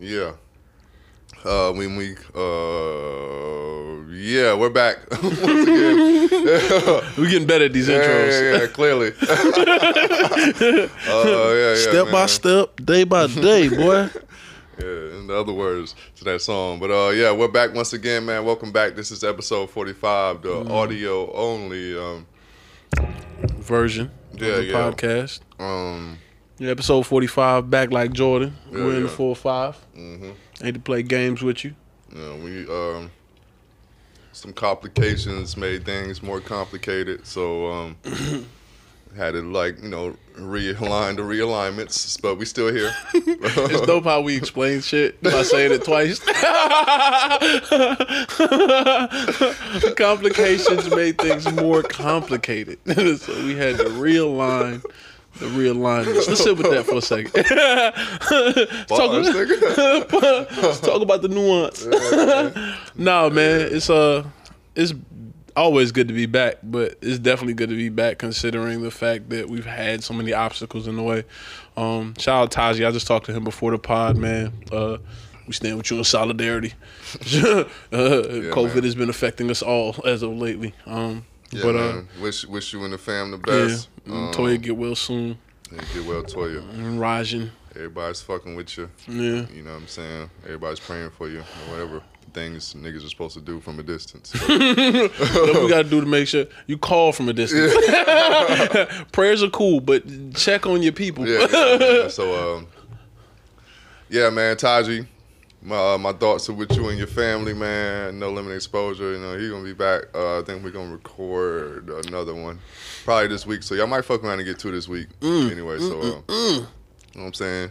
Yeah. Yeah, we're back once again. We're getting better at these intros. Yeah, clearly. Step by step, day by day, boy. Yeah, in the other words to that song. But yeah, we're back once again, man. Welcome back. This is episode 45, the audio only version of the podcast. Yeah, episode 45, back like Jordan. Yeah, we're in the 4-5. Mm-hmm. Ain't to play games with you. Yeah, we some complications made things more complicated, so had it like, you know, realign the realignments, but we still here. It's dope how we explain shit by saying it twice. Complications made things more complicated, so we had to realign. The real line. Let's sit with that for a second. Let's talk about the nuance. Nah, man, it's always good to be back, but it's definitely good to be back considering the fact that we've had so many obstacles in the way. Shout out Taji. I just talked to him before the pod, man. We stand with you in solidarity. COVID has been affecting us all as of lately. Yeah, but man. Wish you and the fam the best. Yeah. Toya get well soon. Yeah, get well, Toya. And Rajan. Everybody's fucking with you. Yeah. You know what I'm saying? Everybody's praying for you or whatever things niggas are supposed to do from a distance. What we gotta do to make sure you call from a distance. Yeah. Prayers are cool, but check on your people. Yeah. So yeah, man, Taji. My thoughts are with you and your family, man. No Limit Exposure. You know, he's going to be back. I think we're going to record another one probably this week. So y'all might fuck around and get two this week. Anyway, so, you know what I'm saying?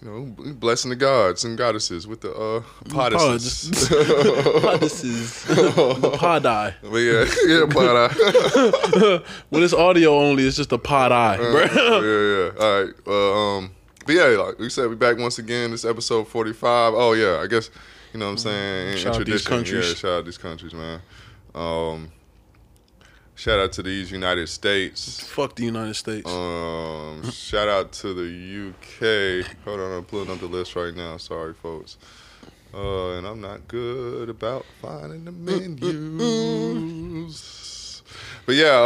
You know, blessing the gods and goddesses with the podices. Podices. The pod eye. But yeah, pod eye. Well, it's audio only. It's just a pod eye, bro. Yeah. All right. But yeah, like we said, we back once again. This episode 45. Oh yeah, I guess you know what I'm saying. Shout out these countries. Yeah, shout out these countries, man. Shout out to these United States. Fuck the United States. Shout out to the UK. Hold on, I'm pulling up the list right now. Sorry, folks. And I'm not good about finding the menus. But yeah.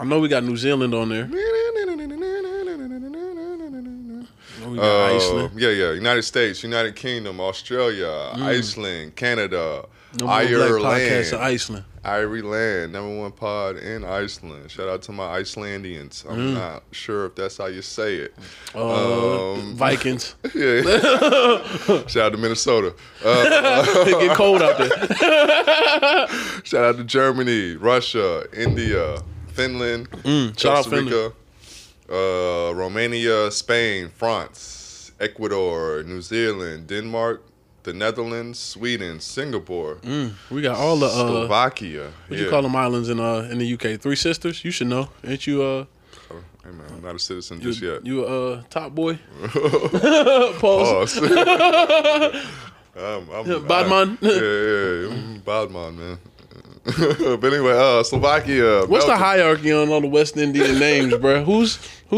I know we got New Zealand on there. We got Iceland. Yeah. United States, United Kingdom, Australia, Iceland, Canada, Ireland. Black podcast in Iceland. Ireland, #1 pod in Iceland. Shout out to my Icelandians. I'm not sure if that's how you say it. Vikings. Yeah. Shout out to Minnesota. It get cold out there. Shout out to Germany, Russia, India. Finland, Costa Rica, Romania, Spain, France, Ecuador, New Zealand, Denmark, the Netherlands, Sweden, Singapore. We got all the Slovakia. What you call them islands in the UK? Three Sisters. You should know, ain't you? Hey man, I'm not a citizen just yet. You a top boy? Pause. Badman. Yeah, Badman, man. But anyway, Slovakia. What's Belgium. The hierarchy on all the West Indian names, bro? Who's I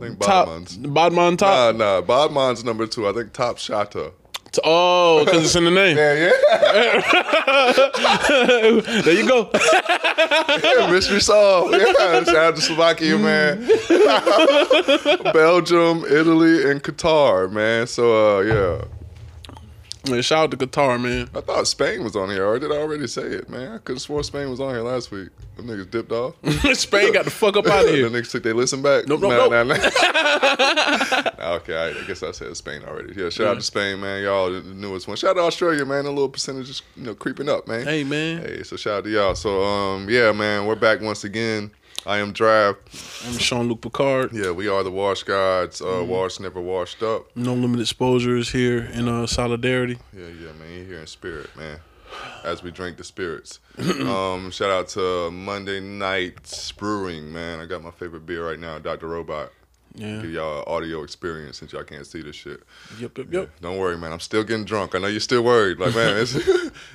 think Badman's. Badman top? Nah. Badman's #2. I think Top Shata. Oh, because it's in the name. Yeah. There you go. Yeah, mystery solved. Yeah, shout out to Slovakia, man. Belgium, Italy, and Qatar, man. So yeah. Man, shout out to Qatar, man. I thought Spain was on here, or did I already say it, man? I could have swore Spain was on here last week. Them niggas dipped off. Spain got the fuck up out of here. The niggas took their listen back. Nope. Okay, I guess I said Spain already. Yeah, shout out to Spain, man. Y'all the newest one. Shout out to Australia, man. A little percentage is, you know, creeping up, man. Hey, man. Hey, so shout out to y'all. So, yeah, man, we're back once again. I am Drav. I'm Sean-Luc Picard. Yeah, we are the Wash Gods. Wash Never Washed Up. No Limit Exposure is here in solidarity. Yeah, man. You're here in spirit, man. As we drink the spirits. Shout out to Monday Night Brewing, man. I got my favorite beer right now, Dr. Robot. Yeah. Give y'all an audio experience since y'all can't see this shit. Yep. Yeah. Don't worry, man. I'm still getting drunk. I know you're still worried. Like, man, it's,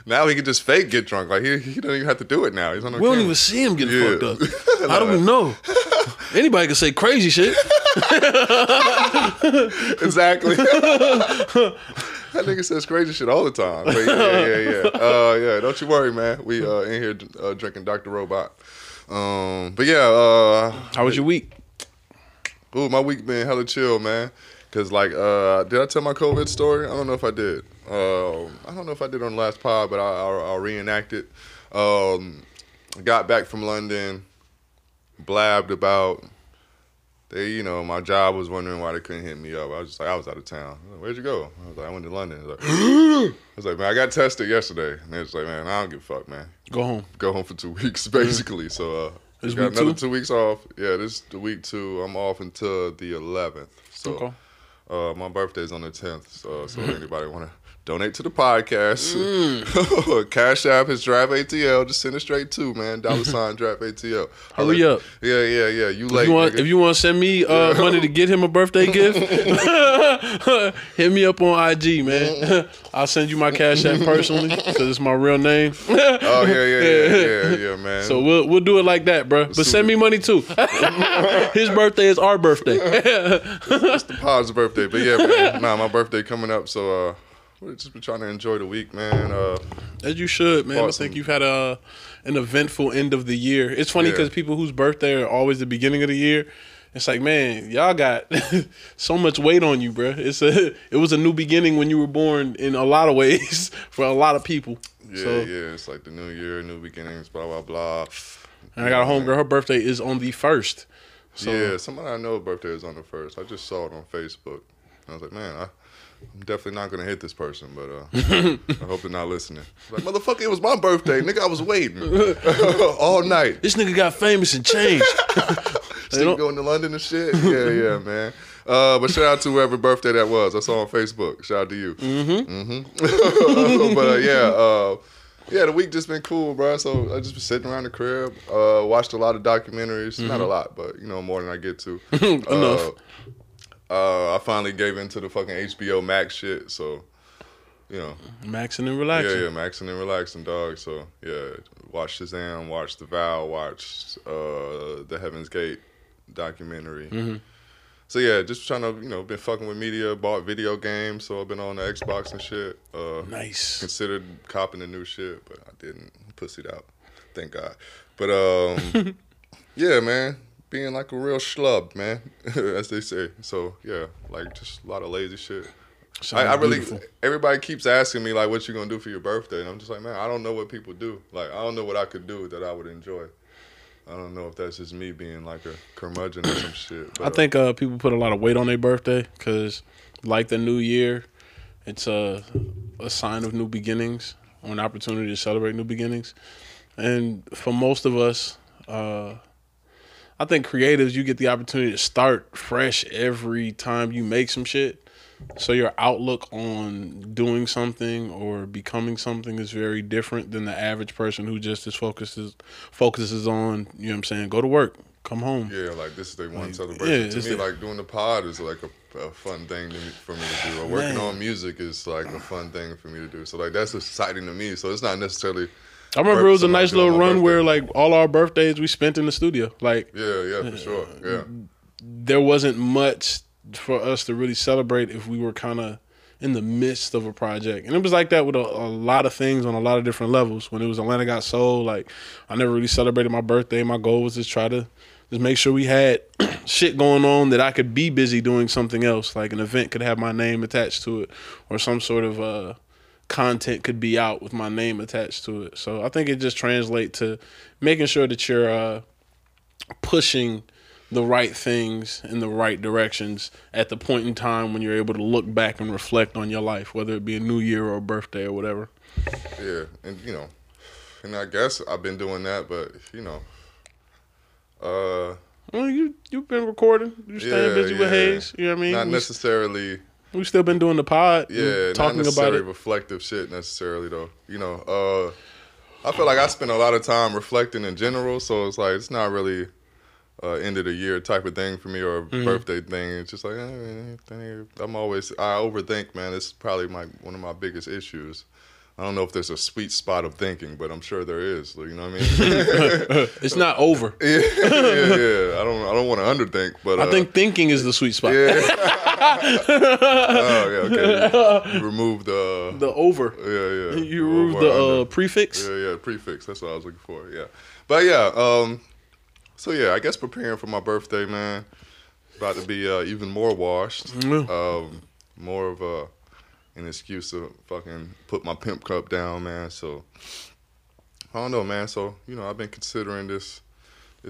now he can just fake get drunk. Like, he doesn't even have to do it now. He's on the camera. We don't even see him getting fucked up. How do we know? Anybody can say crazy shit. Exactly. That nigga says crazy shit all the time. But yeah. Yeah, don't you worry, man. We in here drinking Dr. Robot. But yeah. How was your week? Ooh, my week been hella chill, man. Cause like, did I tell my COVID story? I don't know if I did. I don't know if I did on the last pod, but I'll reenact it. Got back from London, blabbed about they, you know, my job was wondering why they couldn't hit me up. I was just like, I was out of town. Like, where'd you go? I was like, I went to London. Like, I was like, man, I got tested yesterday. And they was like, man, I don't give a fuck, man. Go home. Go home for 2 weeks, basically. So I got another 2 weeks off. Yeah, this is the week two. I'm off until the 11th. So. Okay. My birthday's on the 10th, so anybody want to donate to the podcast, Cash App is Draft ATL. Just send it straight to, man. $ Draft ATL. Hurry up. Yeah. You late, if you want to send me money to get him a birthday gift, hit me up on IG, man. I'll send you my Cash App personally, because it's my real name. Oh, yeah, man. So we'll do it like that, bro. But send me money, too. His birthday is our birthday. It's the pod's birthday. But yeah, man, my birthday coming up, so we've just been trying to enjoy the week, man. As you should, man. Awesome. I think you've had an eventful end of the year. It's funny because people whose birthday are always the beginning of the year, it's like, man, y'all got so much weight on you, bro. It was a new beginning when you were born in a lot of ways for a lot of people. Yeah, so, yeah, it's like the new year, new beginnings, blah, blah, blah. And I got a homegirl. Her birthday is on the 1st. So, yeah, somebody I know's birthday is on the 1st. I just saw it on Facebook. I was like, man, I'm definitely not going to hit this person, but I hope they're not listening. Like, motherfucker, it was my birthday. Nigga, I was waiting all night. This nigga got famous and changed. Still going to London and shit? Yeah, man. But shout out to whoever birthday that was. I saw on Facebook. Shout out to you. But yeah, the week just been cool, bro. So I just been sitting around the crib, watched a lot of documentaries. Not a lot, but you know, more than I get to. Enough. I finally gave into the fucking HBO Max shit, so you know, maxing and relaxing. Yeah, maxing and relaxing, dog. So yeah, watched Shazam, watched The Vow, watched the Heaven's Gate documentary. So yeah, just trying to, you know, been fucking with media, bought video games, so I've been on the Xbox and shit. Nice. Considered copping the new shit, but I didn't. Pussied out. Thank God. But yeah, man, being like a real schlub, man, as they say. So yeah, like just a lot of lazy shit. I really, everybody keeps asking me like, what you gonna do for your birthday? And I'm just like, man, I don't know what people do. Like, I don't know what I could do that I would enjoy. I don't know if that's just me being like a curmudgeon or some shit. But, I think people put a lot of weight on their birthday because, like the new year, it's a sign of new beginnings or an opportunity to celebrate new beginnings. And for most of us, I think creatives, you get the opportunity to start fresh every time you make some shit. So your outlook on doing something or becoming something is very different than the average person who just is focuses on, you know what I'm saying, go to work, come home. Yeah, like this is their one celebration. Yeah, to me, like doing the pod is like a fun thing for me to do. Or working on music is like a fun thing for me to do. So like that's exciting to me. So it's not necessarily... I remember it was a nice little run where like all our birthdays we spent in the studio. Like Yeah, for sure. Yeah. There wasn't much for us to really celebrate if we were kind of in the midst of a project. And it was like that with a lot of things on a lot of different levels. When it was Atlanta Got Soul, like I never really celebrated my birthday. My goal was just try to just make sure we had shit going on that I could be busy doing something else. Like an event could have my name attached to it, or some sort of content could be out with my name attached to it. So I think it just translates to making sure that you're pushing the right things in the right directions at the point in time when you're able to look back and reflect on your life, whether it be a new year or a birthday or whatever. Yeah, and you know, and I guess I've been doing that, but you know, well, you've been recording, you're staying busy with Hayes. You know what I mean? Not necessarily. We've still been doing the pod. Yeah, talking not necessarily about it. Reflective shit necessarily though. You know, I feel like I spend a lot of time reflecting in general, so it's like it's not really. End of the year type of thing for me, or a birthday thing. It's just like I'm always overthink, man. It's probably one of my biggest issues. I don't know if there's a sweet spot of thinking, but I'm sure there is. You know what I mean? It's not over. Yeah, yeah, yeah. I don't want to underthink, but I think thinking is the sweet spot. Yeah. Oh, yeah, okay. You removed the over. Yeah, yeah. You removed the prefix. Yeah, yeah, prefix. That's what I was looking for. Yeah, but yeah. So yeah, I guess preparing for my birthday, man. About to be even more washed. Mm-hmm. More of a. An excuse to fucking put my pimp cup down, man. So I don't know, man. So you know, I've been considering this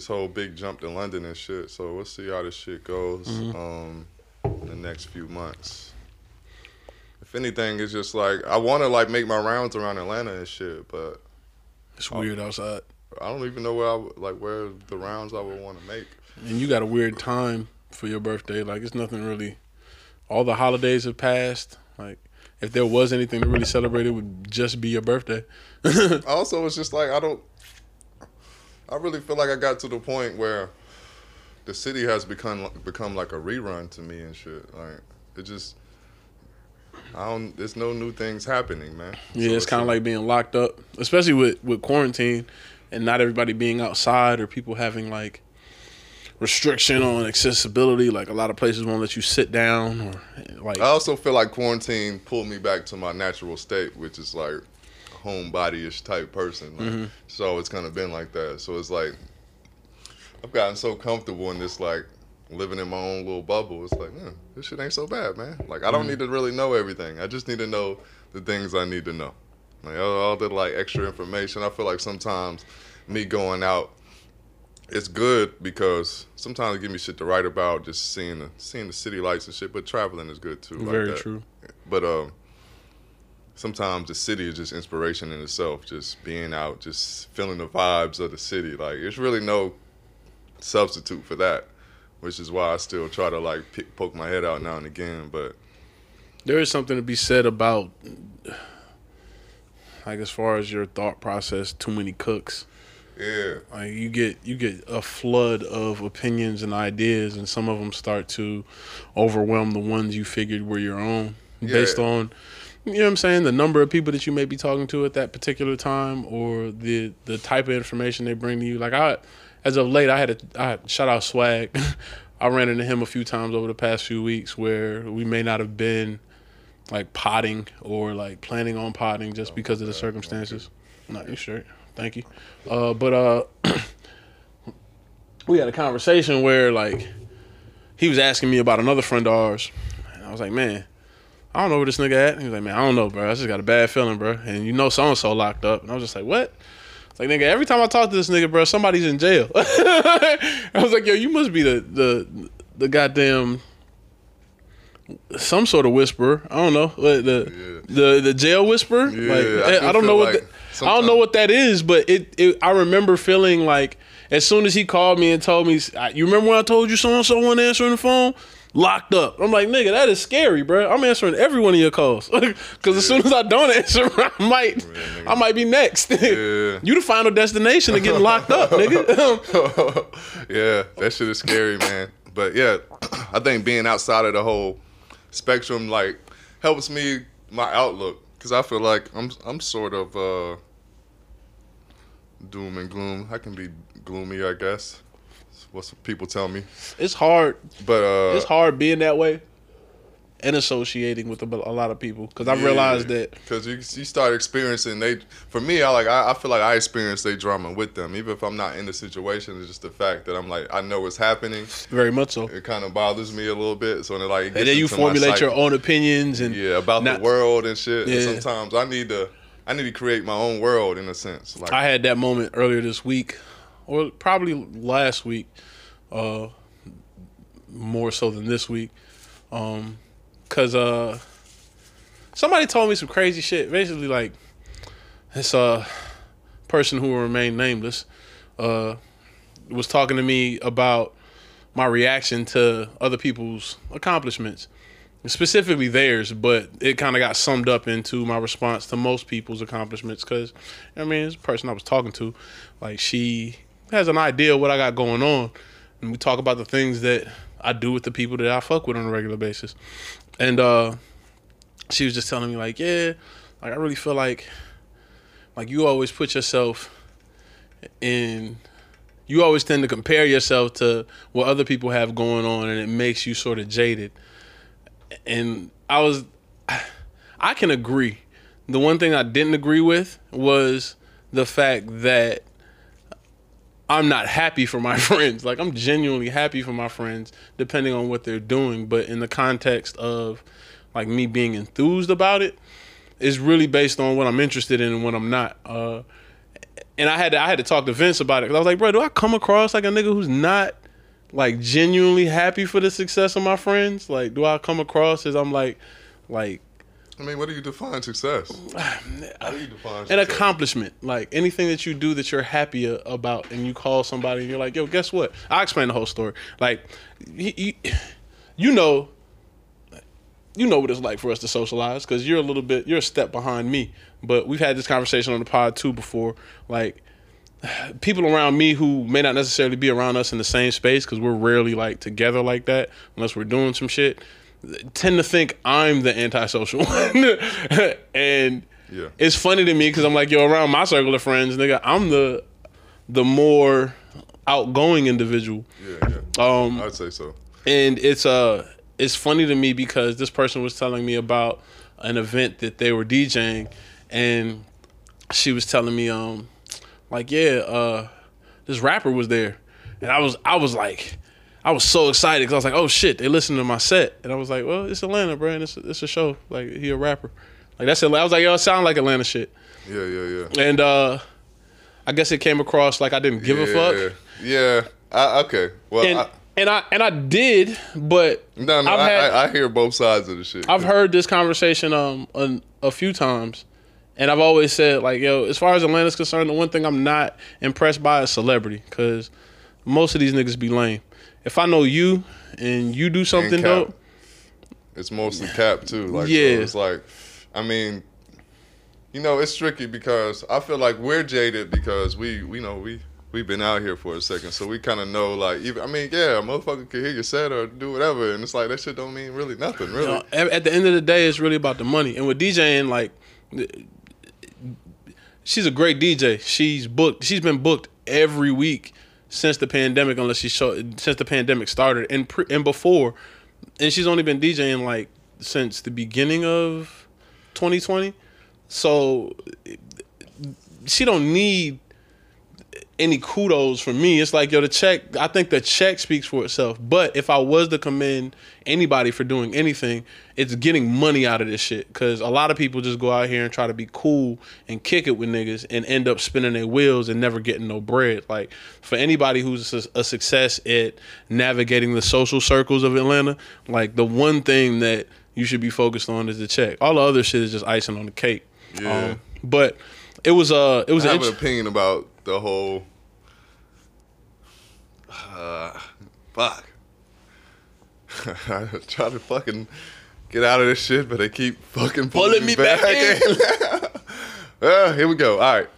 whole big jump to London and shit. So we'll see how this shit goes in the next few months. If anything, it's just like I want to like make my rounds around Atlanta and shit, but it's weird outside. I don't even know where where the rounds I would want to make. And you got a weird time for your birthday. Like it's nothing really. All the holidays have passed. Like. If there was anything to really celebrate, it would just be your birthday. Also, it's just like I really feel like I got to the point where the city has become like a rerun to me and shit. Like it just, there's no new things happening, man. Yeah, so it's kind of like being locked up, especially with quarantine and not everybody being outside or people having like restriction on accessibility. Like a lot of places won't let you sit down or like. I also feel like quarantine pulled me back to my natural state, which is like a homebody-ish type person. Like, so it's kind of been like that. So it's like I've gotten so comfortable in this like living in my own little bubble. It's like this shit ain't so bad, man. Like I don't need to really know everything. I just need to know the things I need to know. Like all the like extra information. I feel like sometimes me going out. It's good because sometimes it give me shit to write about, just seeing the city lights and shit. But traveling is good too. Very like true. But sometimes the city is just inspiration in itself. Just being out, just feeling the vibes of the city. Like there's really no substitute for that, which is why I still try to like poke my head out now and again. But there is something to be said about like as far as your thought process. Too many cooks. Yeah, like you get a flood of opinions and ideas, and some of them start to overwhelm the ones you figured were your own, based on, you know what I'm saying, the number of people that you may be talking to at that particular time, or the type of information they bring to you. Like as of late, I shout out Swag. I ran into him a few times over the past few weeks where we may not have been like potting or like planning on potting just because of the circumstances. Okay. No, you're sure. Thank you. We had a conversation where like he was asking me about another friend of ours. And I was like, man, I don't know where this nigga at. And he was like, man, I don't know, bro. I just got a bad feeling, bro. And you know so-and-so locked up. And I was just like, what? It's like, nigga, every time I talk to this nigga, bro, somebody's in jail. I was like, yo, you must be the goddamn... some sort of whisperer. I don't know. The jail whisperer. Yeah, like I don't know what like I don't know what that is, but I remember feeling like as soon as he called me and told me, you remember when I told you so-and-so wasn't answering the phone? Locked up. I'm like, nigga, that is scary, bro. I'm answering every one of your calls. Because as soon as I don't answer, I might be next. Yeah. You the final destination to getting locked up, nigga. Yeah, that shit is scary, man. But yeah, I think being outside of the whole spectrum like helps me my outlook, because I feel like I'm sort of doom and gloom. I can be gloomy, I guess. That's what some people tell me. It's hard, but it's hard being that way and associating with a lot of people, because I realized that because you start experiencing I feel like I experience their drama with them, even if I'm not in the situation. It's just the fact that I'm like, I know what's happening. Very much so. It kind of bothers me a little bit. So like, and then you formulate your own opinions and about the world and shit. Yeah. And sometimes I need to create my own world in a sense. Like I had that moment earlier this week, or probably last week, more so than this week. Cause somebody told me some crazy shit. Basically, like this person who will remain nameless was talking to me about my reaction to other people's accomplishments, specifically theirs. But it kind of got summed up into my response to most people's accomplishments. Cause I mean, this person I was talking to, like, she has an idea of what I got going on, and we talk about the things that I do with the people that I fuck with on a regular basis. And she was just telling me, like, yeah, Like, I really feel like you always put yourself in, you always tend to compare yourself to what other people have going on, and it makes you sort of jaded. And I can agree. The one thing I didn't agree with was the fact that I'm not happy for my friends. Like, I'm genuinely happy for my friends, depending on what they're doing. But in the context of, like, me being enthused about it, it's really based on what I'm interested in and what I'm not. And I had to talk to Vince about it, because I was like, bro, do I come across like a nigga who's not, like, genuinely happy for the success of my friends? Like, do I come across as I'm like, I mean, what do you define success? How do you define success? An accomplishment. Like, anything that you do that you're happy about, and you call somebody and you're like, yo, guess what? I'll explain the whole story. Like, you know what it's like for us to socialize, because you're a step behind me. But we've had this conversation on the pod too before. Like, people around me who may not necessarily be around us in the same space, because we're rarely, like, together like that unless we're doing some shit, tend to think I'm the antisocial one. And yeah, it's funny to me, because I'm like, yo, around my circle of friends, nigga, I'm the more outgoing individual. Yeah. I'd say so. And it's funny to me, because this person was telling me about an event that they were DJing, and she was telling me, this rapper was there, and I was so excited, because I was like, oh shit, they listened to my set. And I was like, well, it's Atlanta, bro, and it's a show. Like, he a rapper. Like, that's Atlanta. I was like, yo, it sound like Atlanta shit. Yeah. And I guess it came across like I didn't give a fuck. Yeah. Okay. Well, I did, but no. I hear both sides of the shit. I've heard this conversation a few times, and I've always said, like, yo, as far as Atlanta's concerned, the one thing I'm not impressed by is celebrity, because most of these niggas be lame. If I know you and you do something dope, it's mostly cap too. Like, yeah, so it's like, I mean, you know, it's tricky, because I feel like we're jaded, because we've been out here for a second, so we kind of know, like, even, I mean, yeah, a motherfucker can hear your set or do whatever, and it's like, that shit don't mean really nothing, really. You know, at the end of the day, it's really about the money. And with DJing, like, she's a great DJ. She's been booked every week since the pandemic, since the pandemic started, and before, and she's only been DJing, like, since the beginning of 2020, so she don't need any kudos from me. It's like, yo, I think the check speaks for itself. But if I was to commend anybody for doing anything, it's getting money out of this shit, because a lot of people just go out here and try to be cool and kick it with niggas and end up spinning their wheels and never getting no bread. Like, for anybody who's a success at navigating the social circles of Atlanta, like, the one thing that you should be focused on is the check. All the other shit is just icing on the cake. Yeah. But it was I have an opinion about the whole fuck. I try to fucking get out of this shit, but they keep fucking pulling me back in. Here we go. All right.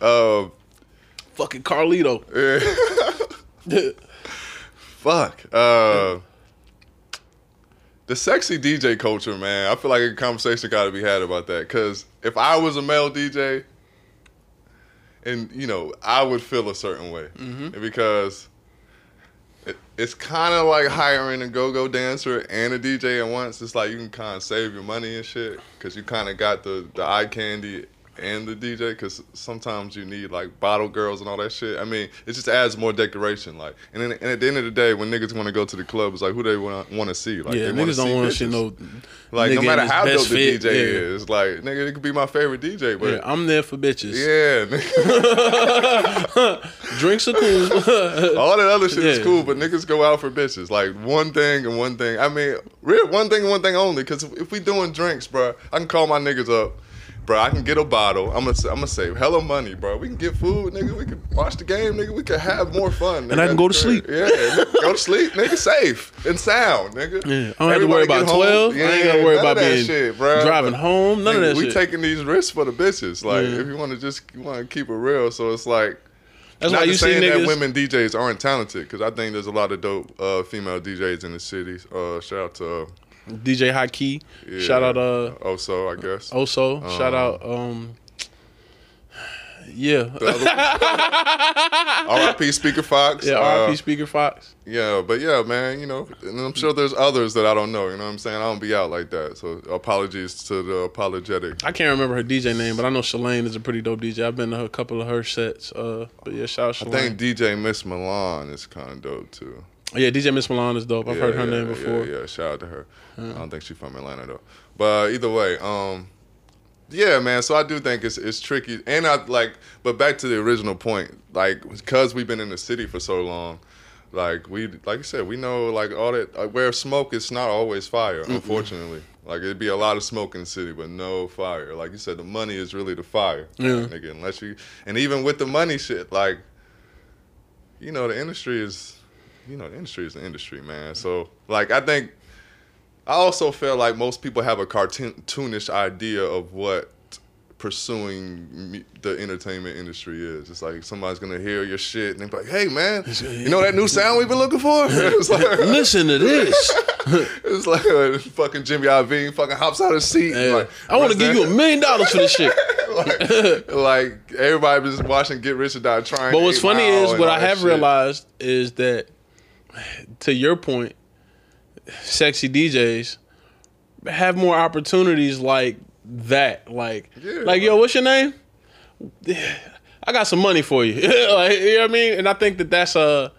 Fucking Carlito. Yeah. Fuck. The sexy DJ culture, man. I feel like a conversation got to be had about that, because if I was a male DJ, and, you know, I would feel a certain way. Mm-hmm. Because it's kind of like hiring a go-go dancer and a DJ at once. It's like, you can kind of save your money and shit, because you kind of got the eye candy and the DJ, because sometimes you need, like, bottle girls and all that shit. I mean, it just adds more decoration. Like, and at the end of the day, when niggas want to go to the club, it's like, who they want to see. Like, yeah, niggas don't want to see no. Like, no matter how dope the DJ is, like, nigga, it could be my favorite DJ, but yeah, I'm there for bitches. Yeah, nigga. Drinks are cool. All that other shit is cool, but niggas go out for bitches. Like, one thing and one thing. I mean, real one thing only. Because if we doing drinks, bro, I can call my niggas up. Bro, I can get a bottle. I'm gonna save hella money, bro. We can get food, nigga. We can watch the game, nigga. We can have more fun, nigga. And I can go to sleep. Yeah, go to sleep, nigga. Safe and sound, nigga. Yeah, I don't have to worry about 12. Yeah, I ain't gotta worry about being shit, bro. Driving home. None of that shit. We taking these risks for the bitches. Like, if you want to keep it real, so it's like. That's why you see niggas. That women DJs aren't talented, because I think there's a lot of dope female DJs in the city. Shout out to DJ High Key. Yeah. Shout out Oso, I guess. Oso. Shout out yeah. R.I.P. Speaker Fox. Yeah, R.I.P. Speaker Fox. Yeah, but yeah, man, you know, and I'm sure there's others that I don't know, you know what I'm saying? I don't be out like that, so apologies to the apologetic. I can't remember her DJ name, but I know Shalane is a pretty dope DJ. I've been to a couple of her sets, but yeah, shout out Shalane. I think DJ Miss Milan is kind of dope, too. Yeah, DJ Miss Milan is dope. I've heard her name before. Yeah, shout out to her. Yeah. I don't think she's from Atlanta, though. But either way, yeah, man. So I do think it's tricky, and I like. But back to the original point, like, because we've been in the city for so long, like like I said, we know like all that. Like, where smoke, it's not always fire. Unfortunately, like it'd be a lot of smoke in the city, but no fire. Like you said, the money is really the fire, like, nigga. Unless you, and even with the money shit, like, you know, the industry is, you know, the industry is the industry, man. So like, I think. I also feel like most people have a cartoonish idea of what pursuing the entertainment industry is. It's like somebody's going to hear your shit and they're like, hey, man, you know that new sound we've been looking for? It's like, listen to this. It's like fucking Jimmy Iovine fucking hops out of his seat. Hey, like, I want to give you $1 million for this shit. like everybody was watching Get Rich or Die trying. But what's funny is what I have realized is that, to your point, sexy DJs have more opportunities like that. Like, yo, what's your name? I got some money for you. Like, you know what I mean? And I think that that's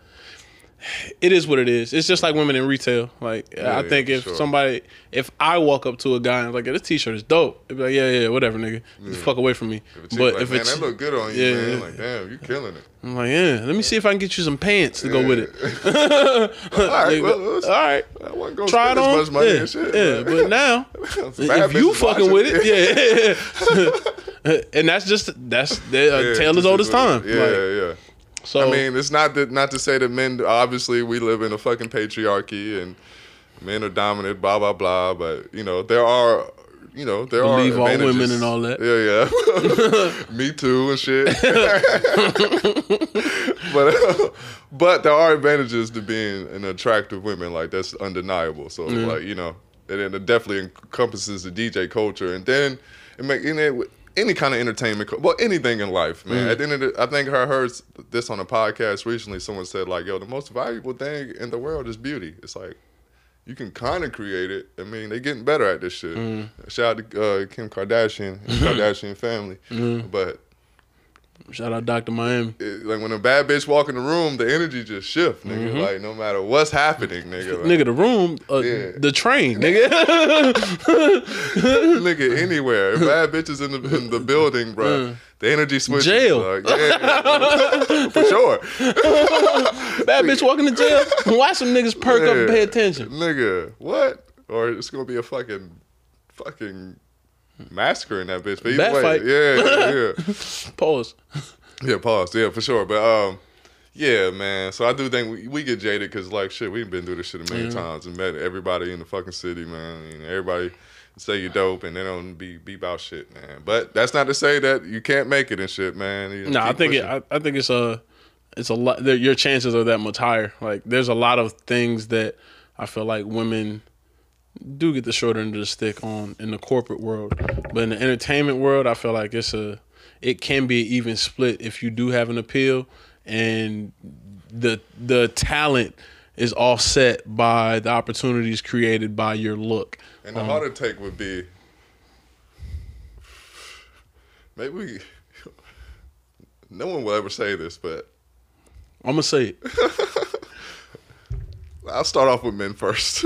it is what it is. It's just like women in retail. Like, yeah, I think if I walk up to a guy and I'm like, yeah, this t-shirt is dope, it'd be like, yeah, whatever, nigga. Get the fuck away from me. If man, that look good on you, man. Like, damn, you killing it. I'm like, yeah, let me see if I can get you some pants to go with it. All right, all right. Try it on. Much money and shit, but now, if you fucking with it, yeah. And that's a tale as old as time. Yeah. So, I mean, it's not to say that men, obviously we live in a fucking patriarchy and men are dominant, blah blah blah. But you know, there are believe all women and all that. Yeah. Me too and shit. But there are advantages to being an attractive woman. Like, that's undeniable. So like, you know, and it definitely encompasses the DJ culture, and then it make any kind of entertainment, well, anything in life, man. At the end of the, I think I heard this on a podcast recently. Someone said, like, yo, the most valuable thing in the world is beauty. It's like, you can kind of create it. I mean, they're getting better at this shit. Shout out to Kim Kardashian and Kardashian family. But shout out Dr. Miami. Like, when a bad bitch walk in the room, the energy just shift, nigga. Like, no matter what's happening, nigga. Like, nigga, the room, the train, nigga. Nigga, anywhere. If bad bitches in the building, bro, the energy switches. Jail. Like, yeah, for sure. Bad bitch walking to jail. Watch some niggas perk up and pay attention. Nigga, what? Or it's going to be a fucking... massacring that bitch. But either way, fight. Yeah. Pause. Yeah, pause. Yeah, for sure. But yeah, man. So I do think we get jaded because, like, shit, we've been through this shit a million times and met everybody in the fucking city, man. And everybody say you're dope and they don't be about shit, man. But that's not to say that you can't make it and shit, man. You I think I think it's a lot. Your chances are that much higher. Like, there's a lot of things that I feel like women do get the short end of the stick on in the corporate world, but in the entertainment world, I feel like it can be an even split if you do have an appeal and the talent is offset by the opportunities created by your look. And the harder take would be, maybe no one will ever say this, but I'm gonna say it. I'll start off with men first.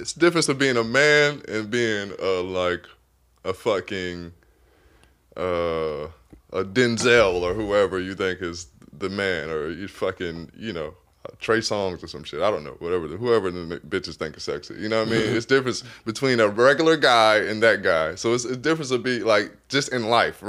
It's the difference of being a man and being like a fucking a Denzel or whoever you think is the man, or you fucking, you know, Trey Songz or some shit. I don't know, whoever the bitches think is sexy. You know what I mean? It's difference between a regular guy and that guy. So it's a difference of being like, just in life,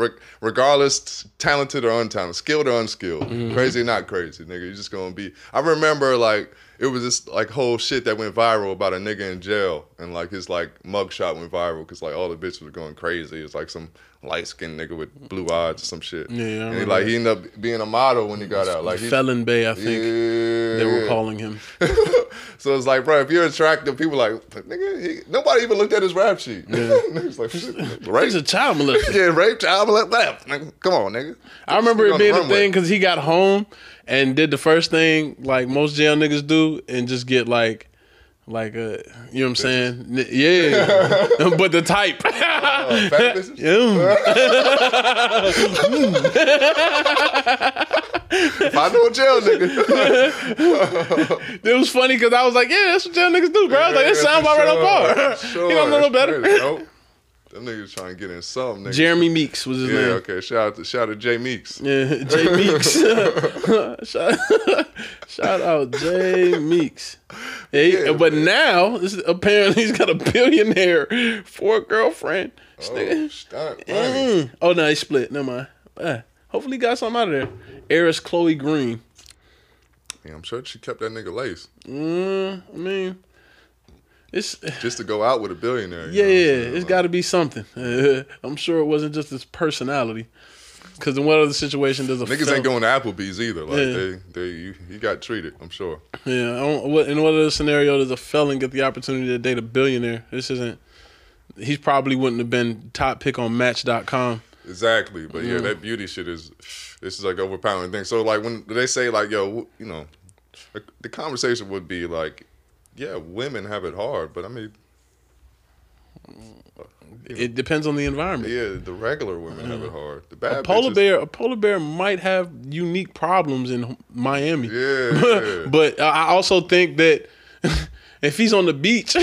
regardless, talented or untalented, skilled or unskilled, crazy or not crazy, nigga. You're just gonna be. I remember, like, it was this, like, whole shit that went viral about a nigga in jail, and, like, his, like, mugshot went viral because, like, all the bitches were going crazy. It's like some light-skinned nigga with blue eyes or some shit. Yeah, and he, like, he ended up being a model when he got out. Like, Felon Bay, I think, they were calling him. So it's like, bro, if you're attractive, people like, nigga, nobody even looked at his rap sheet. Yeah. He's like, rape? He's a child molester. Yeah, rape, child molester. Come on, nigga. I remember it being a thing because he got home and did the first thing like most jail niggas do and just get like a, you know what I'm saying? Yeah. But the type. Fat bitches? If I know a jail nigga. It was funny because I was like, yeah, that's what jail niggas do, bro. I was like, it sounds about right on par. Sure, you don't know no better. Nope. Them niggas trying to get in something, nigga. Jeremy Meeks was his name. Yeah, okay. Shout out to Jay Meeks. Yeah, Jay Meeks. shout out Jay Meeks. Yeah, but now, apparently he's got a billionaire for a girlfriend. Oh, no, he split. Never mind. Hopefully he got something out of there. Heiress Chloe Green. Yeah, I'm sure she kept that nigga lace. I mean... It's, just to go out with a billionaire. Yeah, it's got to be something. I'm sure it wasn't just his personality. Because in what other situation does a niggas ain't going to Applebee's either. Like he got treated. I'm sure. Yeah. In what other scenario does a felon get the opportunity to date a billionaire? This isn't. He probably wouldn't have been top pick on Match.com. Exactly. But yeah, that beauty shit is. This is like overpowering thing. So like when they say like, yo, you know, the conversation would be like. Yeah, women have it hard, but I mean... It depends on the environment. Yeah, the regular women have it hard. The bad a polar bear might have unique problems in Miami. Yeah. But I also think that if he's on the beach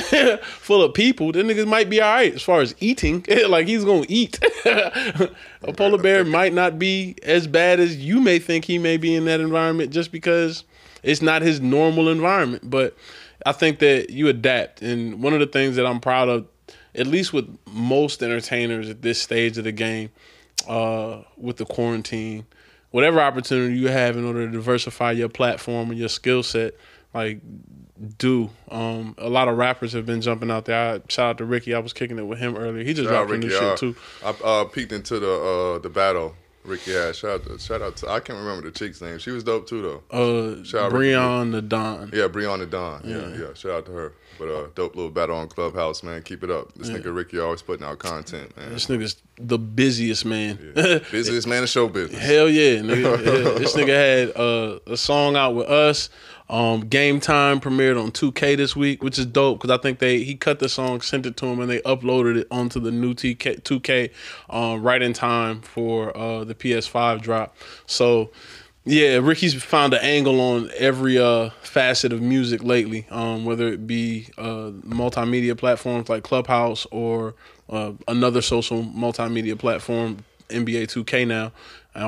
full of people, then niggas might be all right as far as eating. Like, he's going to eat. A polar bear might not be as bad as you may think he may be in that environment just because it's not his normal environment, but... I think that you adapt, and one of the things that I'm proud of, at least with most entertainers at this stage of the game, with the quarantine, whatever opportunity you have in order to diversify your platform and your skill set, like, do. A lot of rappers have been jumping out there. Shout out to Ricky. I was kicking it with him earlier. He just dropped new shit, too. I peeked into the battle. Ricky, yeah, shout out to, I can't remember the chick's name. She was dope too though. Breon the Don. Yeah, Breon the Don. Yeah, shout out to her. But dope little battle on Clubhouse, man. Keep it up. This nigga Ricky always putting out content, man. This nigga's the busiest man. Yeah. Busiest man in show business. Hell yeah, nigga. Yeah. This nigga had a song out with us. Game Time premiered on 2K this week, which is dope because I think he cut the song, sent it to him, and they uploaded it onto the new 2K right in time for the PS5 drop. So, yeah, Ricky's found an angle on every facet of music lately, whether it be multimedia platforms like Clubhouse or another social multimedia platform, NBA 2K now.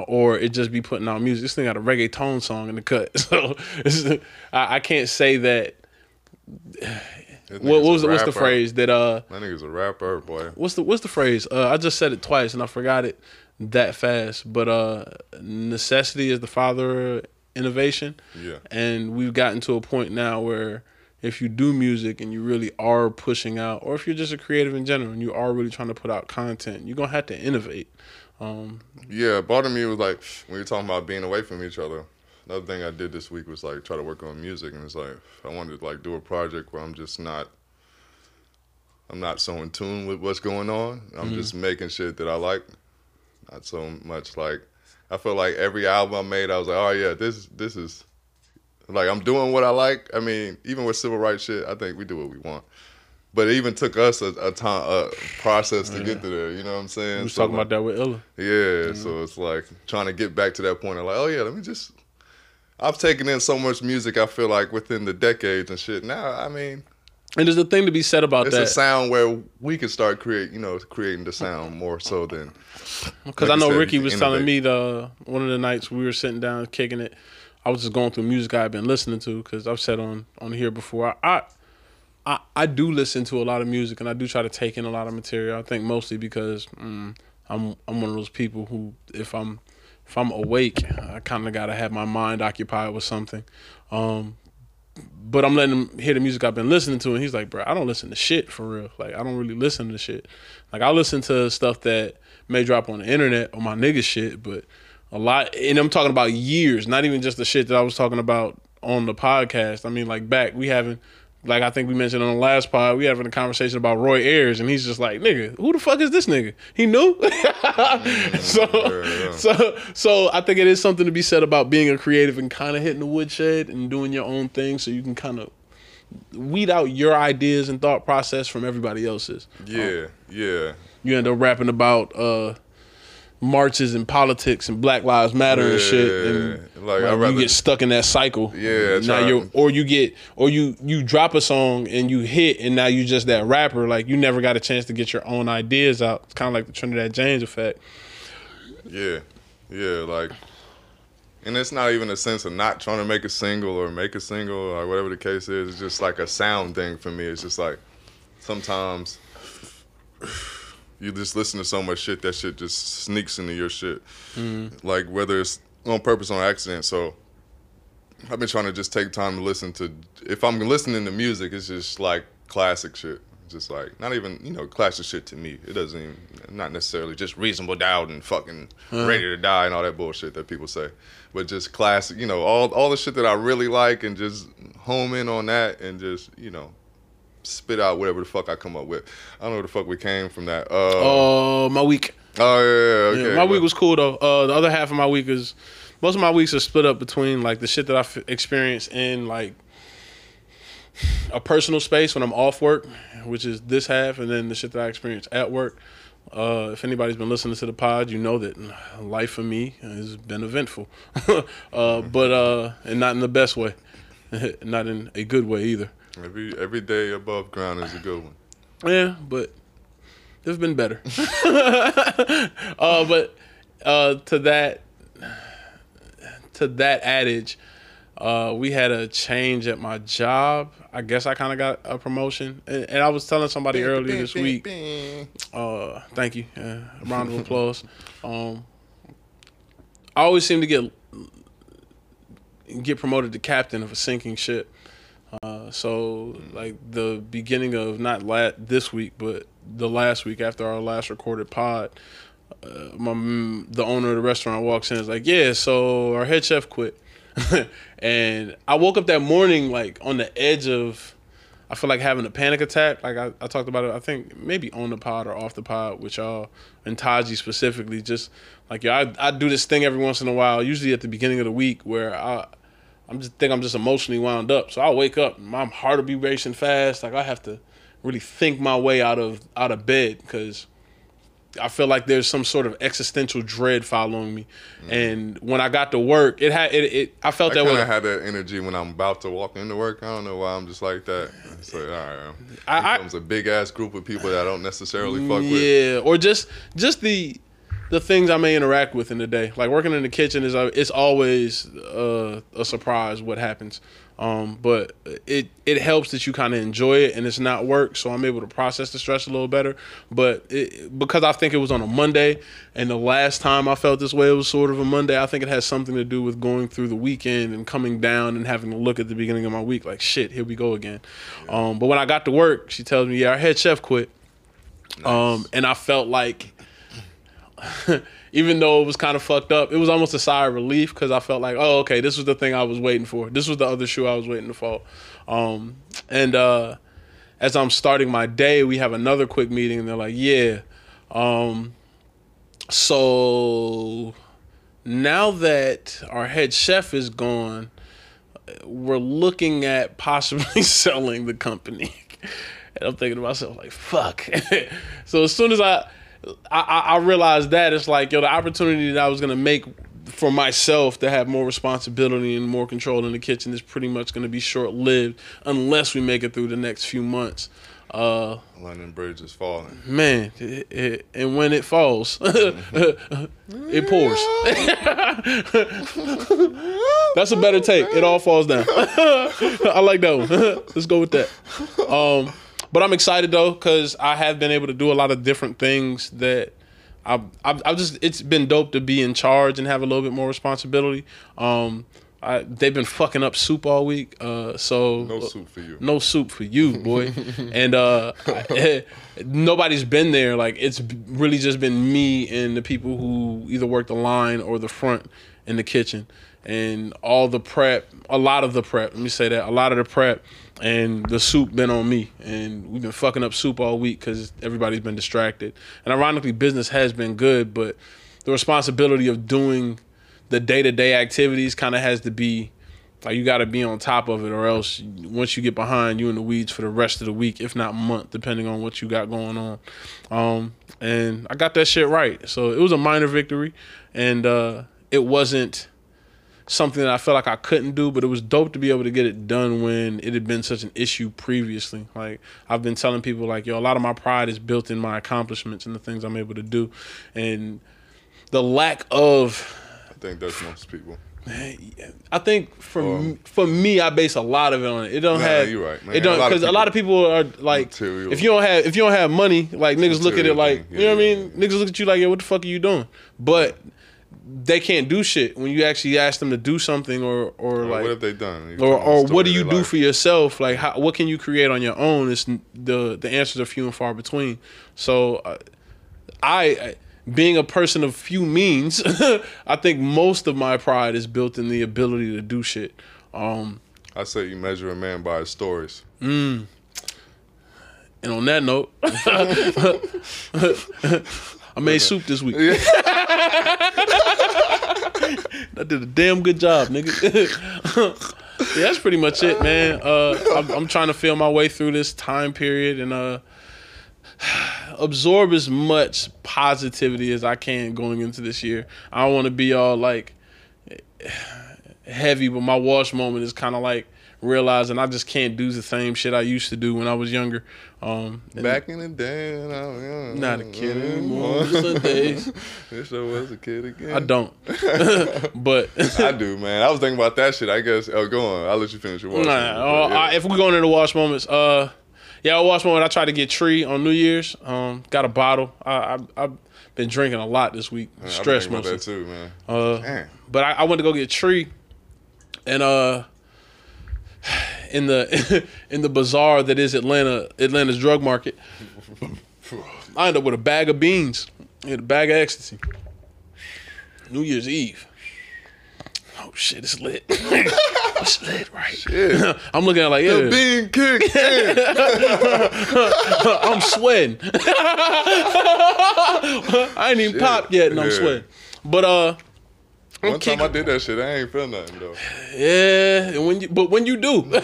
Or it just be putting out music. This thing got a reggaeton song in the cut. So I can't say that. What's the phrase that? That nigga's a rapper, boy. What's the phrase? I just said it twice and I forgot it that fast. But necessity is the father of innovation. Yeah. And we've gotten to a point now where if you do music and you really are pushing out, or if you're just a creative in general and you are really trying to put out content, you're gonna have to innovate. Yeah, part of me was like, when you're talking about being away from each other, another thing I did this week was like try to work on music, and it's like I wanted to like do a project where I'm not so in tune with what's going on. I'm just making shit that I like, not so much like I feel like every album I made I was like, oh yeah, this is like I'm doing what I like. I mean, even with civil rights shit, I think we do what we want. But it even took us a process to get to there. You know what I'm saying? We was talking about that with Ella. Yeah, so it's like trying to get back to that point of like, oh yeah, let me just... I've taken in so much music, I feel like, within the decades and shit. Now, I mean... And there's a thing to be said about that. It's a sound where we can start creating the sound more so than... Because like I know Ricky was telling me one of the nights we were sitting down kicking it, I was just going through music I've been listening to because I've said on here before, I do listen to a lot of music and I do try to take in a lot of material. I think mostly because I'm one of those people who, if I'm awake, I kind of got to have my mind occupied with something. But I'm letting him hear the music I've been listening to, and he's like, bro, I don't listen to shit for real. Like, I don't really listen to shit. Like, I listen to stuff that may drop on the internet or my nigga shit, but a lot, and I'm talking about years, not even just the shit that I was talking about on the podcast. I mean, like, back, we haven't, like I think we mentioned on the last pod, we having a conversation about Roy Ayers, and he's just like, nigga, who the fuck is this nigga? He knew? So I think it is something to be said about being a creative and kind of hitting the woodshed and doing your own thing so you can kind of weed out your ideas and thought process from everybody else's. Yeah, yeah. You end up rapping about marches and politics and Black Lives Matter and shit, and like, you get stuck in that cycle. Yeah, now you drop a song and you hit, and now you just that rapper. Like, you never got a chance to get your own ideas out. It's kind of like the Trinidad James effect. Yeah, yeah, like, and it's not even a sense of not trying to make a single or like whatever the case is. It's just like a sound thing for me. It's just like sometimes you just listen to so much shit, that shit just sneaks into your shit. Mm-hmm. Like, whether it's on purpose or on accident. So I've been trying to just take time to listen to, if I'm listening to music, it's just like classic shit. Just like, not even, you know, classic shit to me. It doesn't even, not necessarily just Reasonable Doubt and fucking Ready to Die and all that bullshit that people say. But just classic, you know, all the shit that I really like, and just home in on that and just, you know, spit out whatever the fuck I come up with. I don't know where the fuck we came from that. My week. Oh, yeah, okay. Yeah, my week was cool, though. The other half of my week is, most of my weeks are split up between, like, the shit that I've experienced in, like, a personal space when I'm off work, which is this half, and then the shit that I experience at work. If anybody's been listening to the pod, you know that life for me has been eventful. And not in the best way. Not in a good way, either. Every day above ground is a good one. Yeah, but it's been better. To that adage, we had a change at my job. I guess I kind of got a promotion, and I was telling somebody earlier this week. Thank you. A round of applause. I always seem to get promoted to captain of a sinking ship. So, like, the beginning of this week, but the last week after our last recorded pod, the owner of the restaurant walks in and is like, yeah, so our head chef quit. And I woke up that morning, like, on the edge of, I feel like, having a panic attack. Like, I talked about it, I think, maybe on the pod or off the pod with y'all, and Taji specifically. Just, like, yo, I do this thing every once in a while, usually at the beginning of the week, where I'm just emotionally wound up. So I'll wake up, my heart will be racing fast. Like, I have to really think my way out of bed, because I feel like there's some sort of existential dread following me. Mm-hmm. And when I got to work, I felt that way. I kind of had that energy when I'm about to walk into work. I don't know why I'm just like that. It's like, all right, here comes a big-ass group of people that I don't necessarily fuck with. Yeah, or just the things I may interact with in the day. Like, working in the kitchen it's always a surprise what happens. But it helps that you kind of enjoy it and it's not work, so I'm able to process the stress a little better. But because I think it was on a Monday, and the last time I felt this way, it was sort of a Monday. I think it has something to do with going through the weekend and coming down and having to look at the beginning of my week like, shit, here we go again. Yeah. But when I got to work, she tells me, yeah, our head chef quit. Nice. And I felt like... even though it was kind of fucked up, it was almost a sigh of relief, because I felt like, oh, okay, this was the thing I was waiting for. This was the other shoe I was waiting to fall. As I'm starting my day, we have another quick meeting, and they're like, yeah, so now that our head chef is gone, we're looking at possibly selling the company. And I'm thinking to myself, like, fuck. So as soon as I realized that, it's like, yo, the opportunity that I was going to make for myself to have more responsibility and more control in the kitchen is pretty much going to be short-lived unless we make it through the next few months. London Bridge is falling. Man, and when it falls, it pours. That's a better take. It all falls down. I like that one. Let's go with that. But I'm excited, though, because I have been able to do a lot of different things that it's been dope to be in charge and have a little bit more responsibility. They've been fucking up soup all week. So no soup for you. No soup for you, boy. And nobody's been there. Like, it's really just been me and the people who either work the line or the front in the kitchen. and all the prep, a lot of the prep, let me say that, a lot of the prep and the soup been on me, and we've been fucking up soup all week because everybody's been distracted. And ironically, business has been good, but the responsibility of doing the day-to-day activities kind of has to be, like, you got to be on top of it, or else once you get behind, you in the weeds for the rest of the week, if not month, depending on what you got going on. And I got that shit right. So it was a minor victory, and it wasn't something that I felt like I couldn't do, but it was dope to be able to get it done when it had been such an issue previously. Like, I've been telling people, like, yo, a lot of my pride is built in my accomplishments and the things I'm able to do. And the lack of... I think that's most people. I think for me, I base a lot of it on it. It don't have, you're right, man. It don't, because a lot of people are like, material. if you don't have money, like, niggas look at it like, yeah, you know what I mean? Niggas look at you like, yo, what the fuck are you doing? But they can't do shit when you actually ask them to do something, or like, what have they done? Or what do you do for yourself? Like, how, what can you create on your own? It's the answers are few and far between. So I being a person of few means, I think most of my pride is built in the ability to do shit. I say you measure a man by his stories. And on that note, I made soup this week. Yeah. I did a damn good job, nigga. Yeah, that's pretty much it, man. I'm trying to feel my way through this time period and absorb as much positivity as I can going into this year. I don't want to be all like heavy, but my wash moment is kind of like realizing I just can't do the same shit I used to do when I was younger. Back in the day, when I was young, not a kid anymore. Days. Wish I was a kid again. I don't, but I do, man. I was thinking about that shit. I guess go on. I'll let you finish your wash. Nah, yeah. If we're going into wash moments, yeah, wash moment. I tried to get tree on New Year's. Got a bottle. I've been drinking a lot this week. Man, stress mostly. About that too, man. But I went to go get tree, and in the bazaar that is Atlanta's drug market, I end up with a bag of beans and a bag of ecstasy. New Year's Eve. Oh shit, it's lit. It's lit, right? Shit. I'm looking at it like, yeah, the bean kicked in. I'm sweating. I ain't even popped yet, and I'm sweating. But one time I did that shit, I ain't feel nothing though. Yeah, and when you do, but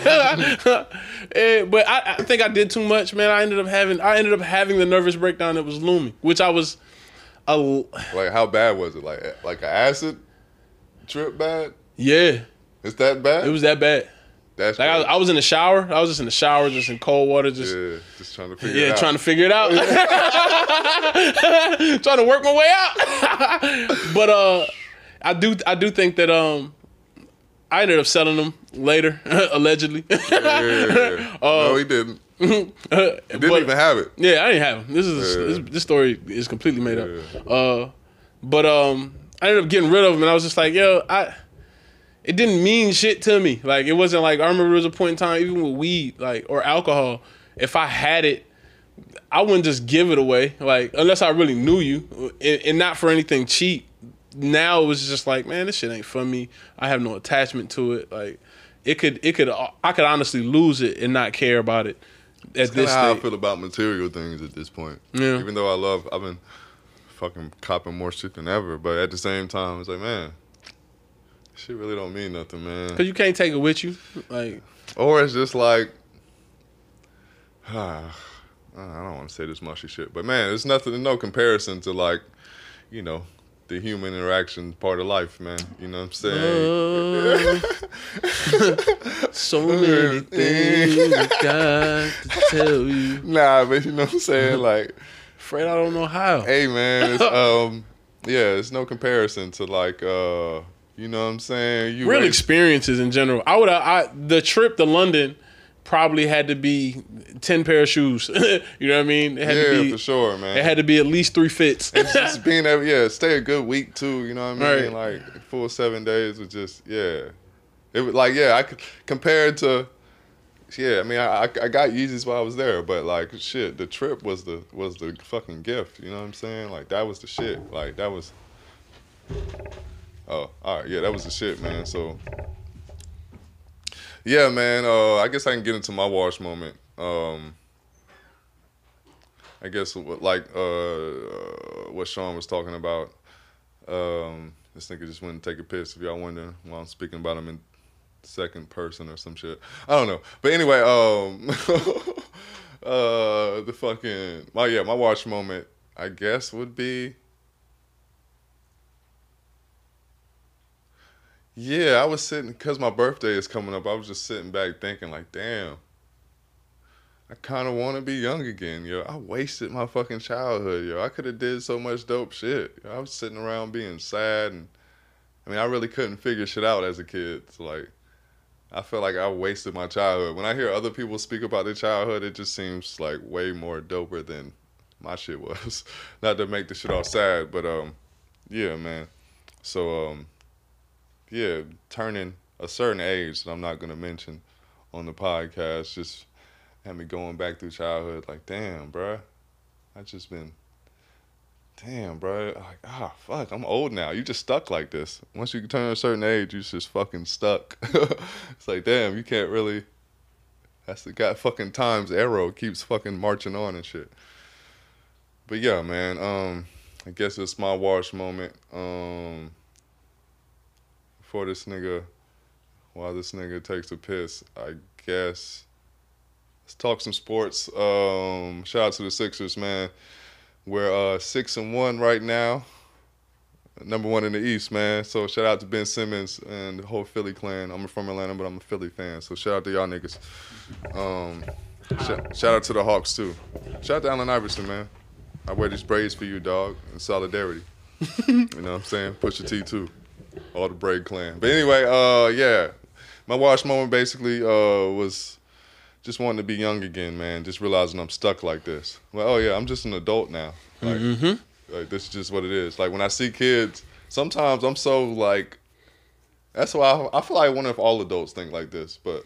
I think I did too much, man. I ended up having the nervous breakdown that was looming, which I was. Like, how bad was it? Like an acid trip bad? Yeah, it's that bad. It was that bad. That's like I was in the shower. I was just in the shower, just in cold water, just trying to figure it out. Yeah, trying to figure it out. Trying to work my way out. But I do think that I ended up selling them later, allegedly. Yeah. No, he didn't. He didn't even have it. Yeah, I didn't have him. This story is completely made up. But I ended up getting rid of them, and I was just like, yo, it didn't mean shit to me. Like, it wasn't like, I remember there was a point in time, even with weed, like, or alcohol, if I had it, I wouldn't just give it away, like, unless I really knew you, and not for anything cheap. Now it was just like, man, this shit ain't for me. I have no attachment to it. Like, I could honestly lose it and not care about it. That's kind of how I feel about material things at this point. Yeah. Even though I've been fucking copping more shit than ever, but at the same time, it's like, man, this shit really don't mean nothing, man. Because you can't take it with you, like. Or it's just like, I don't want to say this mushy shit, but man, it's nothing, no comparison to, like, you know, the human interaction part of life, man. You know what I'm saying? So many things I got to tell you. Nah, but you know what I'm saying? Like, afraid I don't know how. Hey, man. It's, yeah, it's no comparison to, like, you know what I'm saying? You real experiences in general. The trip to London probably had to be 10 pair of shoes. You know what I mean? It had to be, for sure, man. It had to be at least 3 fits. It's just being able, stay a good week too, you know what I mean? Right. Like, full 7 days was just, it was like, I could compare it to, I mean, I got Yeezys while I was there, but like, shit, the trip was the fucking gift, you know what I'm saying? Like, that was the shit. Like, that was Oh, all right. Yeah, that was the shit, man. So, yeah, man. I guess I can get into my wash moment. I guess like what Sean was talking about. This nigga just went and take a piss. If y'all wonder why I'm speaking about him in second person or some shit, I don't know. But anyway, my wash moment, I guess, would be. Yeah, I was sitting, because my birthday is coming up, I was just sitting back thinking like, damn, I kind of want to be young again, yo. I wasted my fucking childhood, yo. I could have did so much dope shit. I was sitting around being sad, and I mean, I really couldn't figure shit out as a kid. So, like, I feel like I wasted my childhood. When I hear other people speak about their childhood, it just seems like way more doper than my shit was. Not to make the shit all sad, but yeah, man. So yeah, turning a certain age that I'm not gonna mention on the podcast just had me going back through childhood. Like, damn, bruh. I just been, damn, bruh. Like, ah, fuck, I'm old now. You just stuck like this. Once you turn a certain age, you just fucking stuck. It's like, damn, you can't really. That's the guy fucking time's arrow keeps fucking marching on and shit. But yeah, man. I guess it's my wash moment. Before this nigga, while this nigga takes a piss, I guess. Let's talk some sports. Shout out to the Sixers, man. We're 6-1 right now. #1 in the East, man. So shout out to Ben Simmons and the whole Philly clan. I'm from Atlanta, but I'm a Philly fan. So shout out to y'all niggas. Shout out to the Hawks too. Shout out to Allen Iverson, man. I wear these braids for you, dog, in solidarity. You know what I'm saying? Pusha T too. All the Braid clan. But anyway, yeah. My wash moment basically was just wanting to be young again, man. Just realizing I'm stuck like this. Well, oh yeah, I'm just an adult now. Like, like, this is just what it is. Like, when I see kids, sometimes I'm so like, that's why I feel like I wonder if all adults think like this. But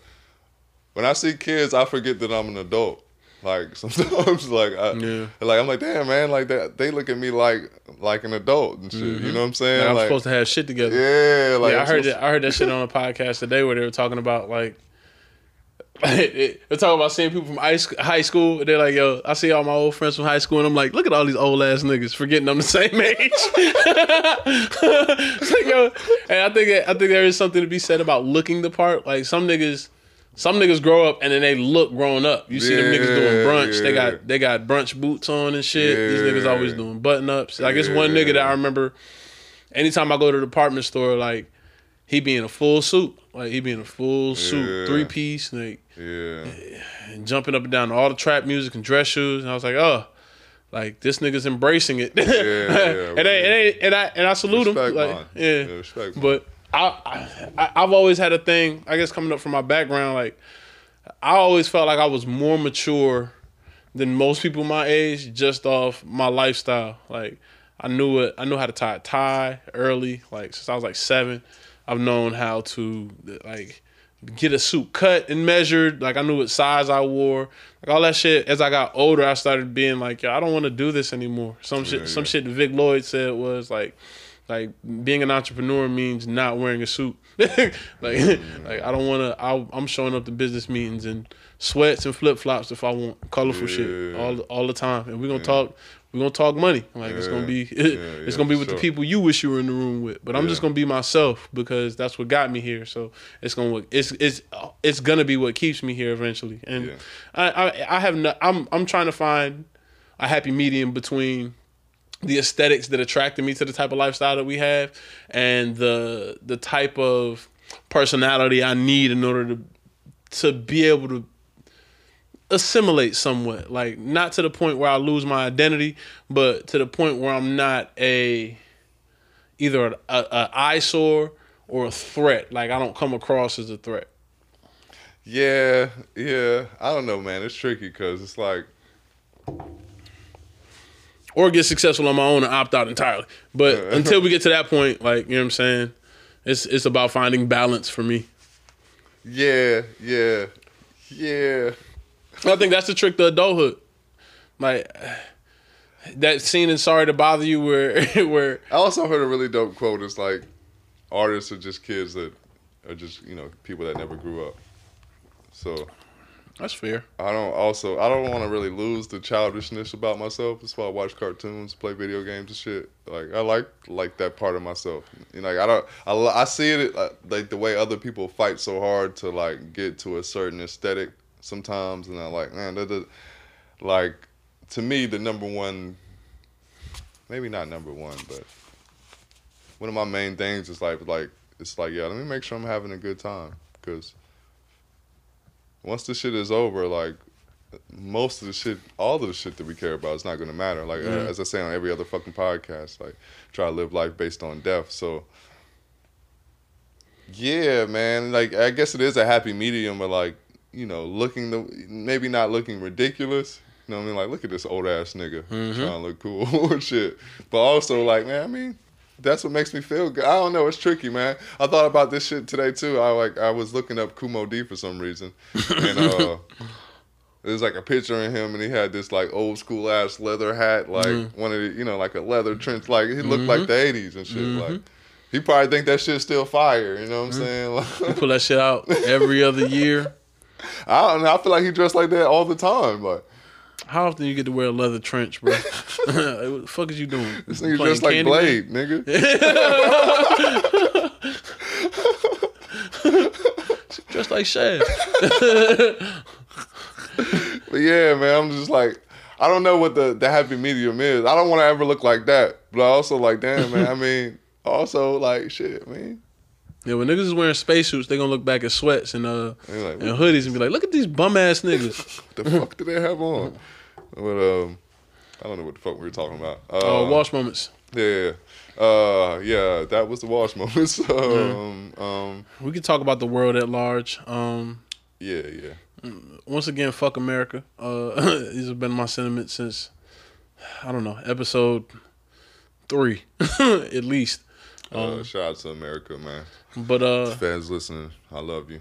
when I see kids, I forget that I'm an adult. Like, sometimes, like, I'm like, damn, man, like that. They look at me like an adult and shit. You know what I'm saying? Now I'm supposed to have shit together. Yeah, like, yeah, I heard that shit on a podcast today where they were talking about like. They're talking about seeing people from high school. They're like, yo, I see all my old friends from high school, and I'm like, look at all these old ass niggas, forgetting I'm the same age. It's like, yo, and I think there is something to be said about looking the part. Like, some niggas grow up and then they look grown up. You see them niggas doing brunch. Yeah. They got brunch boots on and shit. Yeah. These niggas always doing button ups. Like, it's one nigga that I remember. Anytime I go to the department store, like, he be in a full suit. Like, he be in a full suit, 3-piece, like, and jumping up and down to all the trap music and dress shoes. And I was like, oh, like, this nigga's embracing it. And I salute respect him. Like, respect, but I've always had a thing, I guess, coming up from my background. Like, I always felt like I was more mature than most people my age just off my lifestyle. Like, I knew how to tie a tie early. Like, since I was like 7. I've known how to, like, get a suit cut and measured. Like, I knew what size I wore. Like, all that shit. As I got older, I started being like, yo, I don't want to do this anymore. Some shit Vic Lloyd said was, like being an entrepreneur means not wearing a suit. like I don't want to, I'm showing up to business meetings in sweats and flip-flops if I want colorful shit all the time. And we're going to talk. We're going to talk money. Like, it's going to be with the people you wish you were in the room with. But I'm just going to be myself because that's what got me here. So it's going to work. It's going to be what keeps me here eventually. And I'm trying to find a happy medium between the aesthetics that attracted me to the type of lifestyle that we have and the type of personality I need in order to be able to assimilate somewhat, like, not to the point where I lose my identity, but to the point where I'm not either an eyesore or a threat. Like, I don't come across as a threat. Yeah. I don't know, man. It's tricky because it's like, or get successful on my own and opt out entirely. But until we get to that point, like, you know what I'm saying, it's about finding balance for me. Yeah. I think that's the trick to adulthood. Like, that scene in Sorry to Bother You where I also heard a really dope quote. It's like, artists are just kids that are just, you know, people that never grew up. So that's fair. I don't want to really lose the childishness about myself. That's why I watch cartoons, play video games and shit. Like I like that part of myself. And like I see it like the way other people fight so hard to like get to a certain aesthetic sometimes, and I'm like, man, like to me the number one, maybe not number one, but one of my main things is like yeah, let me make sure I'm having a good time, because once the shit is over, like, most of the shit, all of the shit that we care about is not going to matter. Like, as I say on every other fucking podcast, like, try to live life based on death. So, yeah, man, like, I guess it is a happy medium of, like, you know, maybe not looking ridiculous. You know what I mean? Like, look at this old-ass nigga trying to look cool or shit. But also, like, man, I mean, that's what makes me feel good. I don't know. It's tricky, man. I thought about this shit today too. I was looking up Kumo D for some reason, and there's like a picture of him, and he had this like old school ass leather hat, like one of the, you know, like a leather trench, like he looked like the 80s and shit. Like he probably think that shit's still fire. You know what I'm saying? Like, he pull that shit out every other year. I don't know. I feel like he dressed like that all the time. Like, how often you get to wear a leather trench, bro? What the fuck is you doing? This nigga dressed like Blade, nigga. Dressed like Shaz. But yeah, man, I'm just like, I don't know what the happy medium is. I don't want to ever look like that. But I also like, damn, man, I mean, also like, shit, man. Yeah, when niggas is wearing spacesuits, they gonna look back at sweats and hoodies and be like, look at these bum ass niggas. What the fuck do they have on? But I don't know what the fuck we were talking about. Wash moments. Yeah. Yeah, that was the wash moments. We could talk about the world at large. Yeah. Once again, fuck America. These have been my sentiments since, I don't know, episode 3 at least. Shout out to America, man. But fans listening, I love you.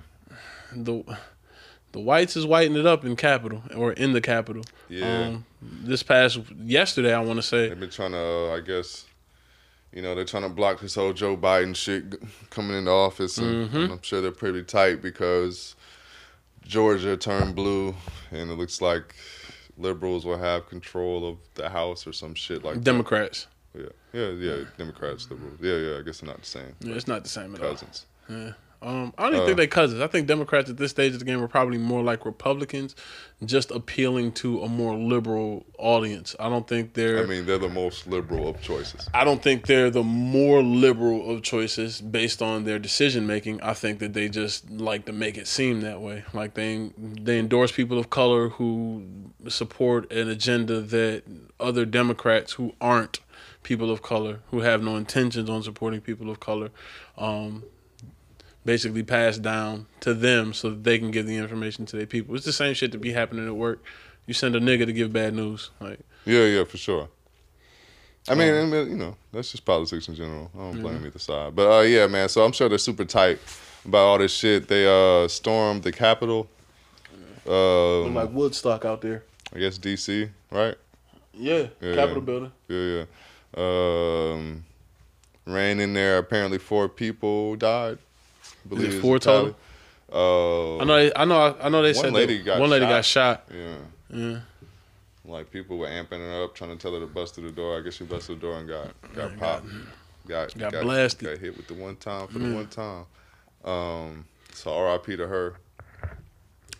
The whites is whiting it up in the Capitol. Yeah. This past yesterday, I want to say. They've been trying to, I guess, you know, they're trying to block this whole Joe Biden shit coming into office. And, and I'm sure they're pretty tight because Georgia turned blue and it looks like liberals will have control of the House or some shit like Democrats. That. Yeah, Democrats, liberals. Yeah, I guess they're not the same. Yeah, it's not the same at all. Cousins. Yeah. I don't even think they're cousins. I think Democrats at this stage of the game are probably more like Republicans, just appealing to a more liberal audience. I don't think they're... I mean, they're the most liberal of choices. I don't think they're the more liberal of choices based on their decision-making. I think that they just like to make it seem that way. Like, they endorse people of color who support an agenda that other Democrats who aren't people of color, who have no intentions on supporting people of color, basically passed down to them so that they can give the information to their people. It's the same shit that be happening at work. You send a nigga to give bad news. Like, yeah, for sure. I mean, you know, that's just politics in general. I don't blame either side. But, yeah, man, so I'm sure they're super tight about all this shit. They stormed the Capitol. Like Woodstock out there. I guess D.C., right? Yeah, Capitol building. Yeah. Rain in there. Apparently 4 people died. I believe it's 4 total. I know. They said one lady got shot. Yeah. Like people were amping her up, trying to tell her to bust through the door. I guess she busted the door and got popped. Got blasted. Got hit with the one time for the one time. So R.I.P. to her.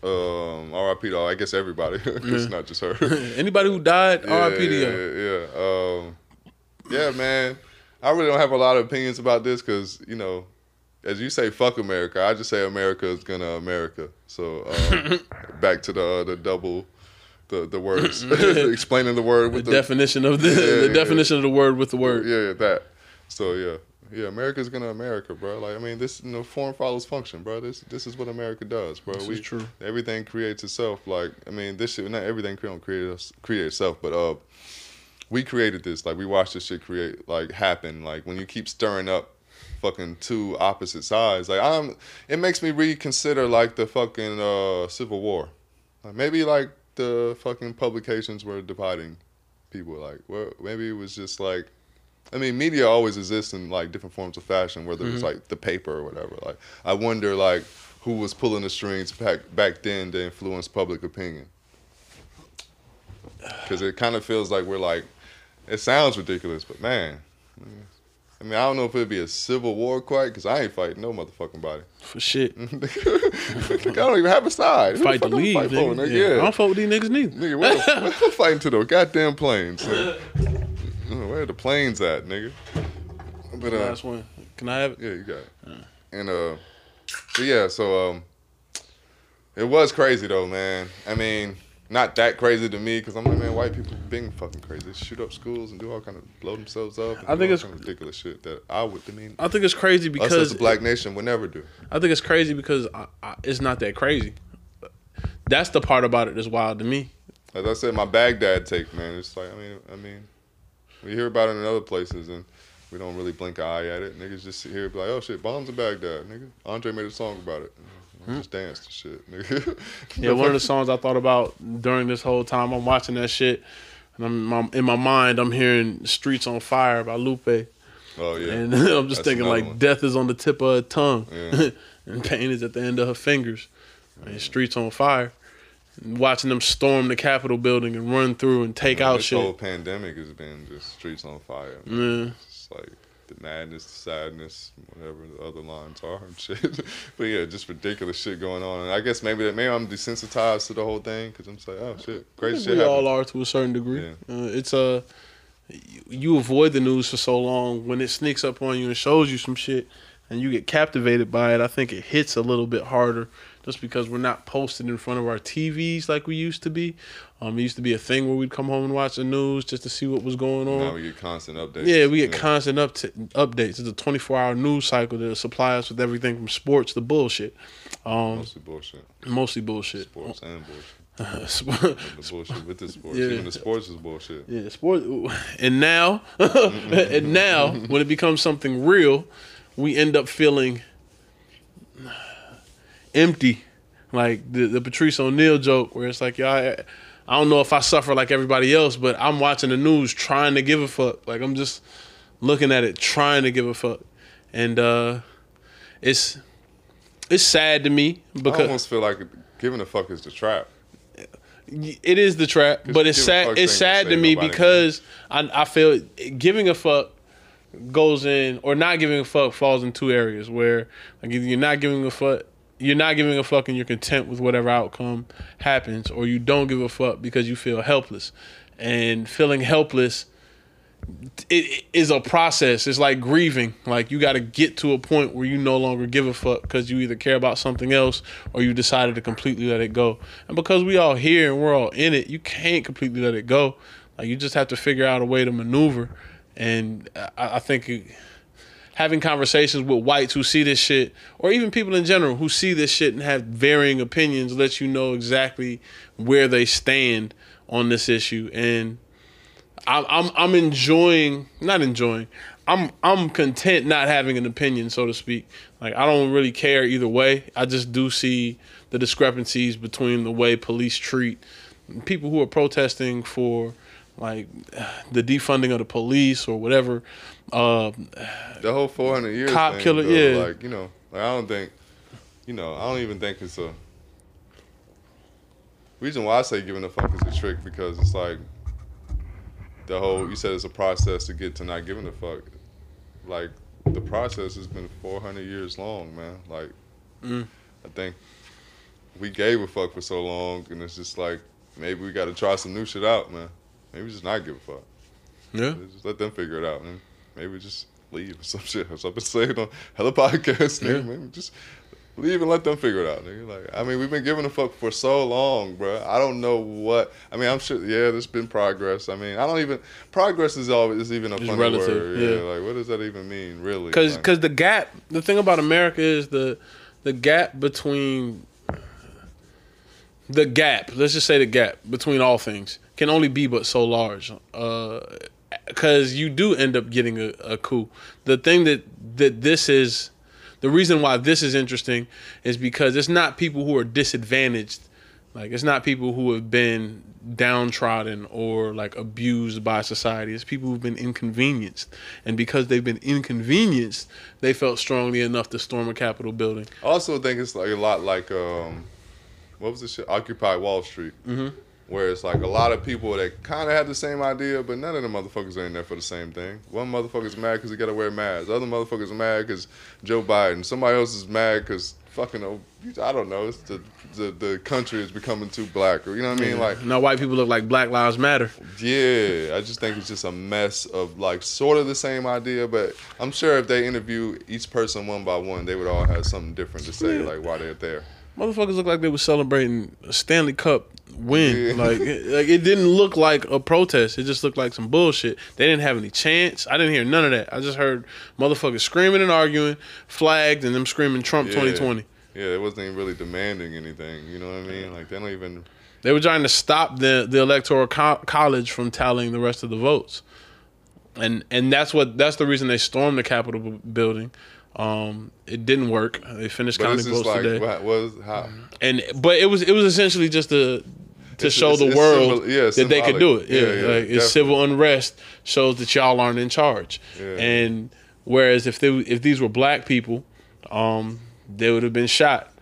R.I.P. to, I guess, everybody. It's not just her. Anybody who died, R.I.P. to her. Yeah, man. I really don't have a lot of opinions about this because, you know, as you say, fuck America. I just say America is gonna America. So back to the double, the words, explaining the word with the definition of the definition of the word with the word. Yeah, that. So yeah, America's gonna America, bro. Like, I mean, this, you know, form follows function, bro. This is what America does, bro. This is true. Everything creates itself. Like, I mean, this shit. Not everything don't create itself, but we created this. Like, we watched this shit happen. Like, when you keep stirring up fucking two opposite sides, like, it makes me reconsider like the fucking Civil War. Like, maybe like the fucking publications were dividing people. Like, well, maybe it was just like I mean, media always exists in like different forms of fashion, whether it's like the paper or whatever. Like, I wonder like who was pulling the strings back then to influence public opinion, because it kind of feels like we're like, it sounds ridiculous, but man, I mean, I don't know if it'd be a civil war quite, because I ain't fighting no motherfucking body. For shit. I don't even have a side. Fight the league, nigga. Yeah. I don't fuck with these niggas neither. Nigga, we're fighting to the goddamn planes. Where are the planes at, nigga? But last one. Can I have it? Yeah, you got it. And but yeah, so it was crazy though, man. I mean, not that crazy to me, because I'm like, man, white people being fucking crazy. They shoot up schools and do all kind of blow themselves up. I think it's kind of ridiculous shit that I think it's crazy because us as a black nation would never do. I think it's crazy because it's not that crazy. That's the part about it that's wild to me. As I said, my Baghdad take, man. It's like, I mean, we hear about it in other places and we don't really blink an eye at it. Niggas just sit here and be like, oh shit, bombs in Baghdad, nigga. Andre made a song about it. I just danced and shit, nigga. Yeah, one of the songs I thought about during this whole time, I'm watching that shit, and I'm in my mind, I'm hearing "Streets on Fire" by Lupe. Oh yeah. And I'm just thinking like, death is on the tip of her tongue, and pain is at the end of her fingers. And "Streets on Fire." And watching them storm the Capitol building and run through and take out shit. This whole pandemic has been just streets on fire. Man. Yeah. It's like the madness, the sadness, whatever the other lines are and shit. But yeah, just ridiculous shit going on. And I guess maybe I'm desensitized to the whole thing because I'm just like, oh shit, crazy shit. We all are to a certain degree. Yeah. It's you avoid the news for so long. When it sneaks up on you and shows you some shit and you get captivated by it, I think it hits a little bit harder just because we're not posted in front of our TVs like we used to be. It used to be a thing where we'd come home and watch the news just to see what was going on. Now we get constant updates. Yeah, we get constant updates. It's a 24-hour news cycle that supply us with everything from sports to bullshit. Mostly bullshit. Mostly bullshit. Sports and bullshit. The bullshit with the sports. Yeah. Even the sports is bullshit. Yeah, sports. And now, when it becomes something real, we end up feeling empty. Like the Patrice O'Neal joke where it's like, y'all, I don't know if I suffer like everybody else, but I'm watching the news trying to give a fuck. Like, I'm just looking at it trying to give a fuck. And it's sad to me because I almost feel like giving a fuck is the trap. It is the trap, but it's sad to me because I feel giving a fuck goes in, or not giving a fuck falls in two areas where, like, if you're not giving a fuck, you're not giving a fuck and you're content with whatever outcome happens, or you don't give a fuck because you feel helpless. And feeling helpless, it is a process. It's like grieving. Like, you got to get to a point where you no longer give a fuck because you either care about something else or you decided to completely let it go. And because we all here and we're all in it, you can't completely let it go. Like, you just have to figure out a way to maneuver. And I think having conversations with whites who see this shit, or even people in general who see this shit and have varying opinions, lets you know exactly where they stand on this issue. And I'm I'm content not having an opinion, so to speak. Like, I don't really care either way. I just do see the discrepancies between the way police treat people who are protesting for, like, the defunding of the police or whatever. The whole 400 years cop thing, killer, though, yeah. Like, you know, like, I don't think, you know, I don't even think it's a reason why I say giving a fuck is a trick, because it's like the whole, you said it's a process to get to not giving a fuck. Like, the process has been 400 years long, man. Like, I think we gave a fuck for so long, and it's just like, maybe we got to try some new shit out, man. Maybe just not give a fuck. Yeah. Just let them figure it out, man. Maybe just leave or some shit. As I've been saying on hella podcasts, nigga. Yeah. Maybe just leave and let them figure it out, nigga. Like, I mean, we've been giving a fuck for so long, bro. I don't know what. I mean, I'm sure, yeah, there's been progress. I mean, I don't even. Progress is always even a funny word. Yeah. Like, what does that even mean, really? Because the gap, the thing about America is the gap between. The gap, let's just say the gap between all things, can only be but so large, because you do end up getting a coup. The thing that this is, the reason why this is interesting is because it's not people who are disadvantaged. Like, it's not people who have been downtrodden or like abused by society. It's people who've been inconvenienced, and because they've been inconvenienced, they felt strongly enough to storm a Capitol building. I also think it's like a lot like what was the shit? Occupy Wall Street, mm-hmm. where it's like a lot of people that kind of had the same idea, but none of the motherfuckers ain't there for the same thing. One motherfucker's mad because he got to wear masks. The other motherfucker's mad because Joe Biden. Somebody else is mad because fucking, I don't know, it's the country is becoming too black, or you know what I mean? Yeah. Like, now white people look like Black Lives Matter. Yeah, I just think it's just a mess of like sort of the same idea, but I'm sure if they interview each person one by one, they would all have something different to say, like why they're there. Motherfuckers look like they were celebrating a Stanley Cup win. Yeah. Like it didn't look like a protest. It just looked like some bullshit. They didn't have any chance. I didn't hear none of that. I just heard motherfuckers screaming and arguing, flagged, and them screaming Trump 2020. Yeah, they wasn't even really demanding anything. You know what I mean? Like, they don't even... They were trying to stop the Electoral College from tallying the rest of the votes. And that's the reason they stormed the Capitol building. It didn't work. They finished counting votes like, today. But it was essentially just to show the world that they could do it. Yeah, it's civil unrest shows that y'all aren't in charge. Yeah. And whereas if these were black people, they would have been shot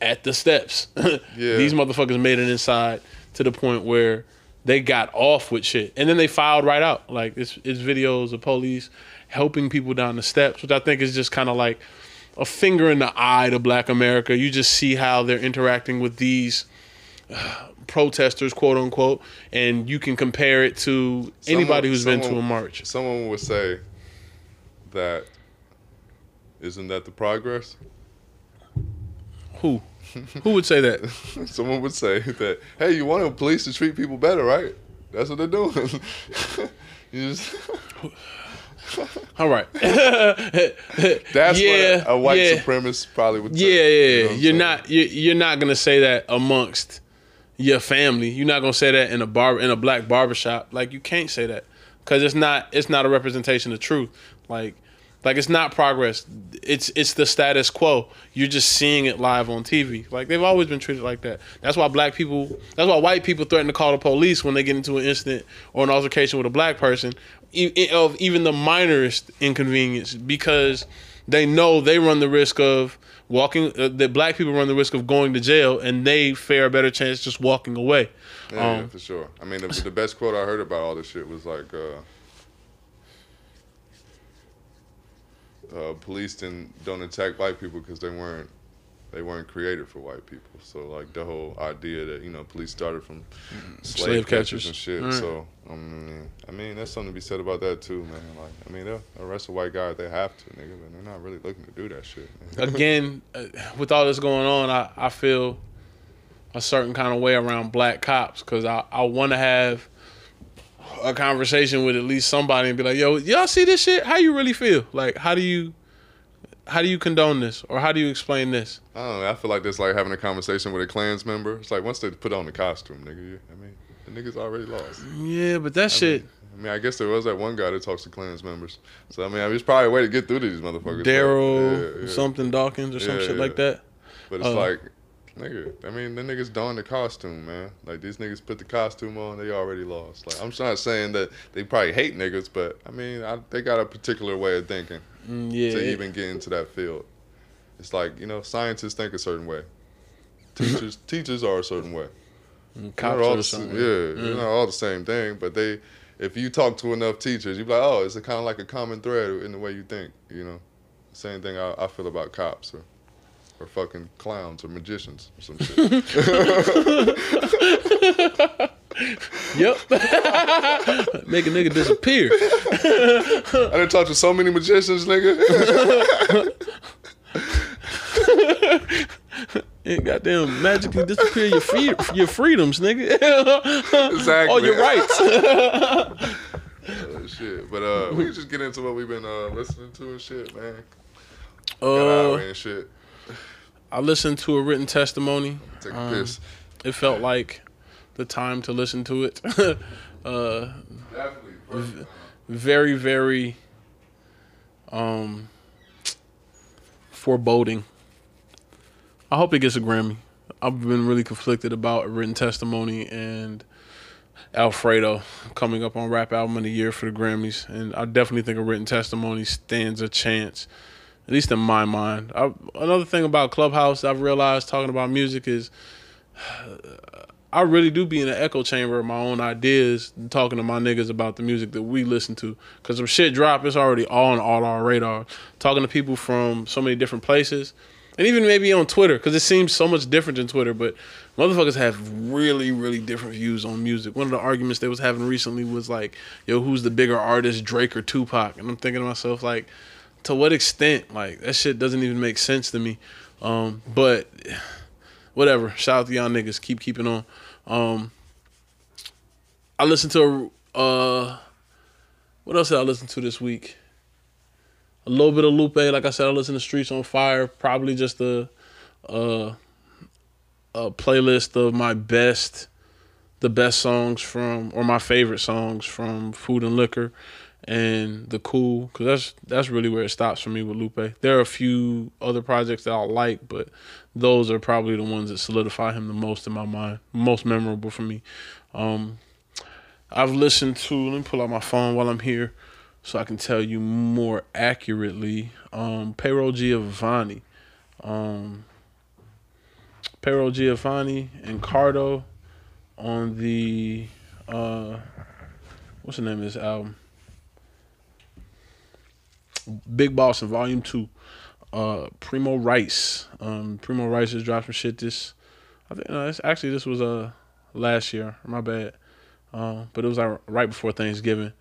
at the steps. Yeah. These motherfuckers made it inside to the point where they got off with shit, and then they filed right out. Like it's videos of police helping people down the steps, which I think is just kind of like a finger in the eye to Black America. You just see how they're interacting with these protesters, quote unquote, and you can compare it to anybody who's been to a march. Someone would say that, isn't that the progress? Who? Who would say that? Someone would say that, hey, you want the police to treat people better, right? That's what they're doing. You just... All right. That's what a white supremacist probably would say. Yeah, yeah. You know you're not gonna say that amongst your family. You're not gonna say that in a black barbershop. Like, you can't say that because it's not a representation of truth. Like it's not progress. It's the status quo. You're just seeing it live on TV. Like, they've always been treated like that. That's why white people threaten to call the police when they get into an incident or an altercation with a black person, of even the minorest inconvenience, because they know they run the risk of that black people run the risk of going to jail, and they fare a better chance just walking away. Yeah, for sure. I mean, the best quote I heard about all this shit was like, police don't attack white people because they weren't created for white people. So like the whole idea that, you know, police started from slave catchers and shit. Right. So I mean that's something to be said about that too, man. Like, I mean, they'll arrest a white guy if they have to, nigga, but they're not really looking to do that shit. Again, with all this going on, I feel a certain kind of way around black cops, because I want to have a conversation with at least somebody and be like, yo, y'all see this shit? How you really feel? Like, how do you condone this? Or how do you explain this? I don't know. I feel like that's like having a conversation with a Klans member. It's like, once they put on the costume, nigga, I mean, the nigga's already lost. Yeah, but that shit... I mean, I guess there was that one guy that talks to Klans members. So, I mean, it's probably a way to get through to these motherfuckers. Daryl something Dawkins or some shit like that. But it's like... Nigga, I mean, the niggas donned the costume, man. Like, these niggas put the costume on, they already lost. Like, I'm not saying that they probably hate niggas, but I mean, they got a particular way of thinking to even get into that field. It's like, you know, scientists think a certain way. Teachers are a certain way. And cops are the same. Yeah, they're not all the same thing, but if you talk to enough teachers, you be like, oh, it's kind of like a common thread in the way you think, you know? Same thing I feel about cops, or fucking clowns or magicians or some shit. Yep. Make a nigga disappear. I done talked to so many magicians, nigga. And goddamn magically disappear your freedoms, nigga. Exactly. All your rights. Oh, shit. But we can just get into what we've been listening to and shit, man. Got an hour and shit. I listened to A Written Testimony. Take a piss. It felt like the time to listen to it. Definitely. Very, very foreboding. I hope it gets a Grammy. I've been really conflicted about Written Testimony and Alfredo coming up on Rap Album of the Year for the Grammys, and I definitely think a Written Testimony stands a chance, at least in my mind. Another thing about Clubhouse I've realized talking about music is I really do be in an echo chamber of my own ideas and talking to my niggas about the music that we listen to. Because if shit drop, it's already on all our radar. Talking to people from so many different places. And even maybe on Twitter, because it seems so much different than Twitter. But motherfuckers have really, really different views on music. One of the arguments they was having recently was like, yo, who's the bigger artist, Drake or Tupac? And I'm thinking to myself, like, to what extent? Like, that shit doesn't even make sense to me. But whatever. Shout out to y'all niggas. Keep keeping on. I listened to what else did I listen to this week? A little bit of Lupe. Like I said, I listened to Streets on Fire. Probably just a playlist of the best songs from, or my favorite songs from Food and Liquor and The Cool, because that's really where it stops for me with Lupe. There are a few other projects that I like, but those are probably the ones that solidify him the most in my mind, most memorable for me. I've listened to, let me pull out my phone while I'm here so I can tell you more accurately, Piero Giovanni. Piero Giovanni and Cardo on the, what's the name of this album? Big Boss in Volume 2. Primo Rice. Primo Rice has dropped some shit this was last year. My bad. But it was like right before Thanksgiving.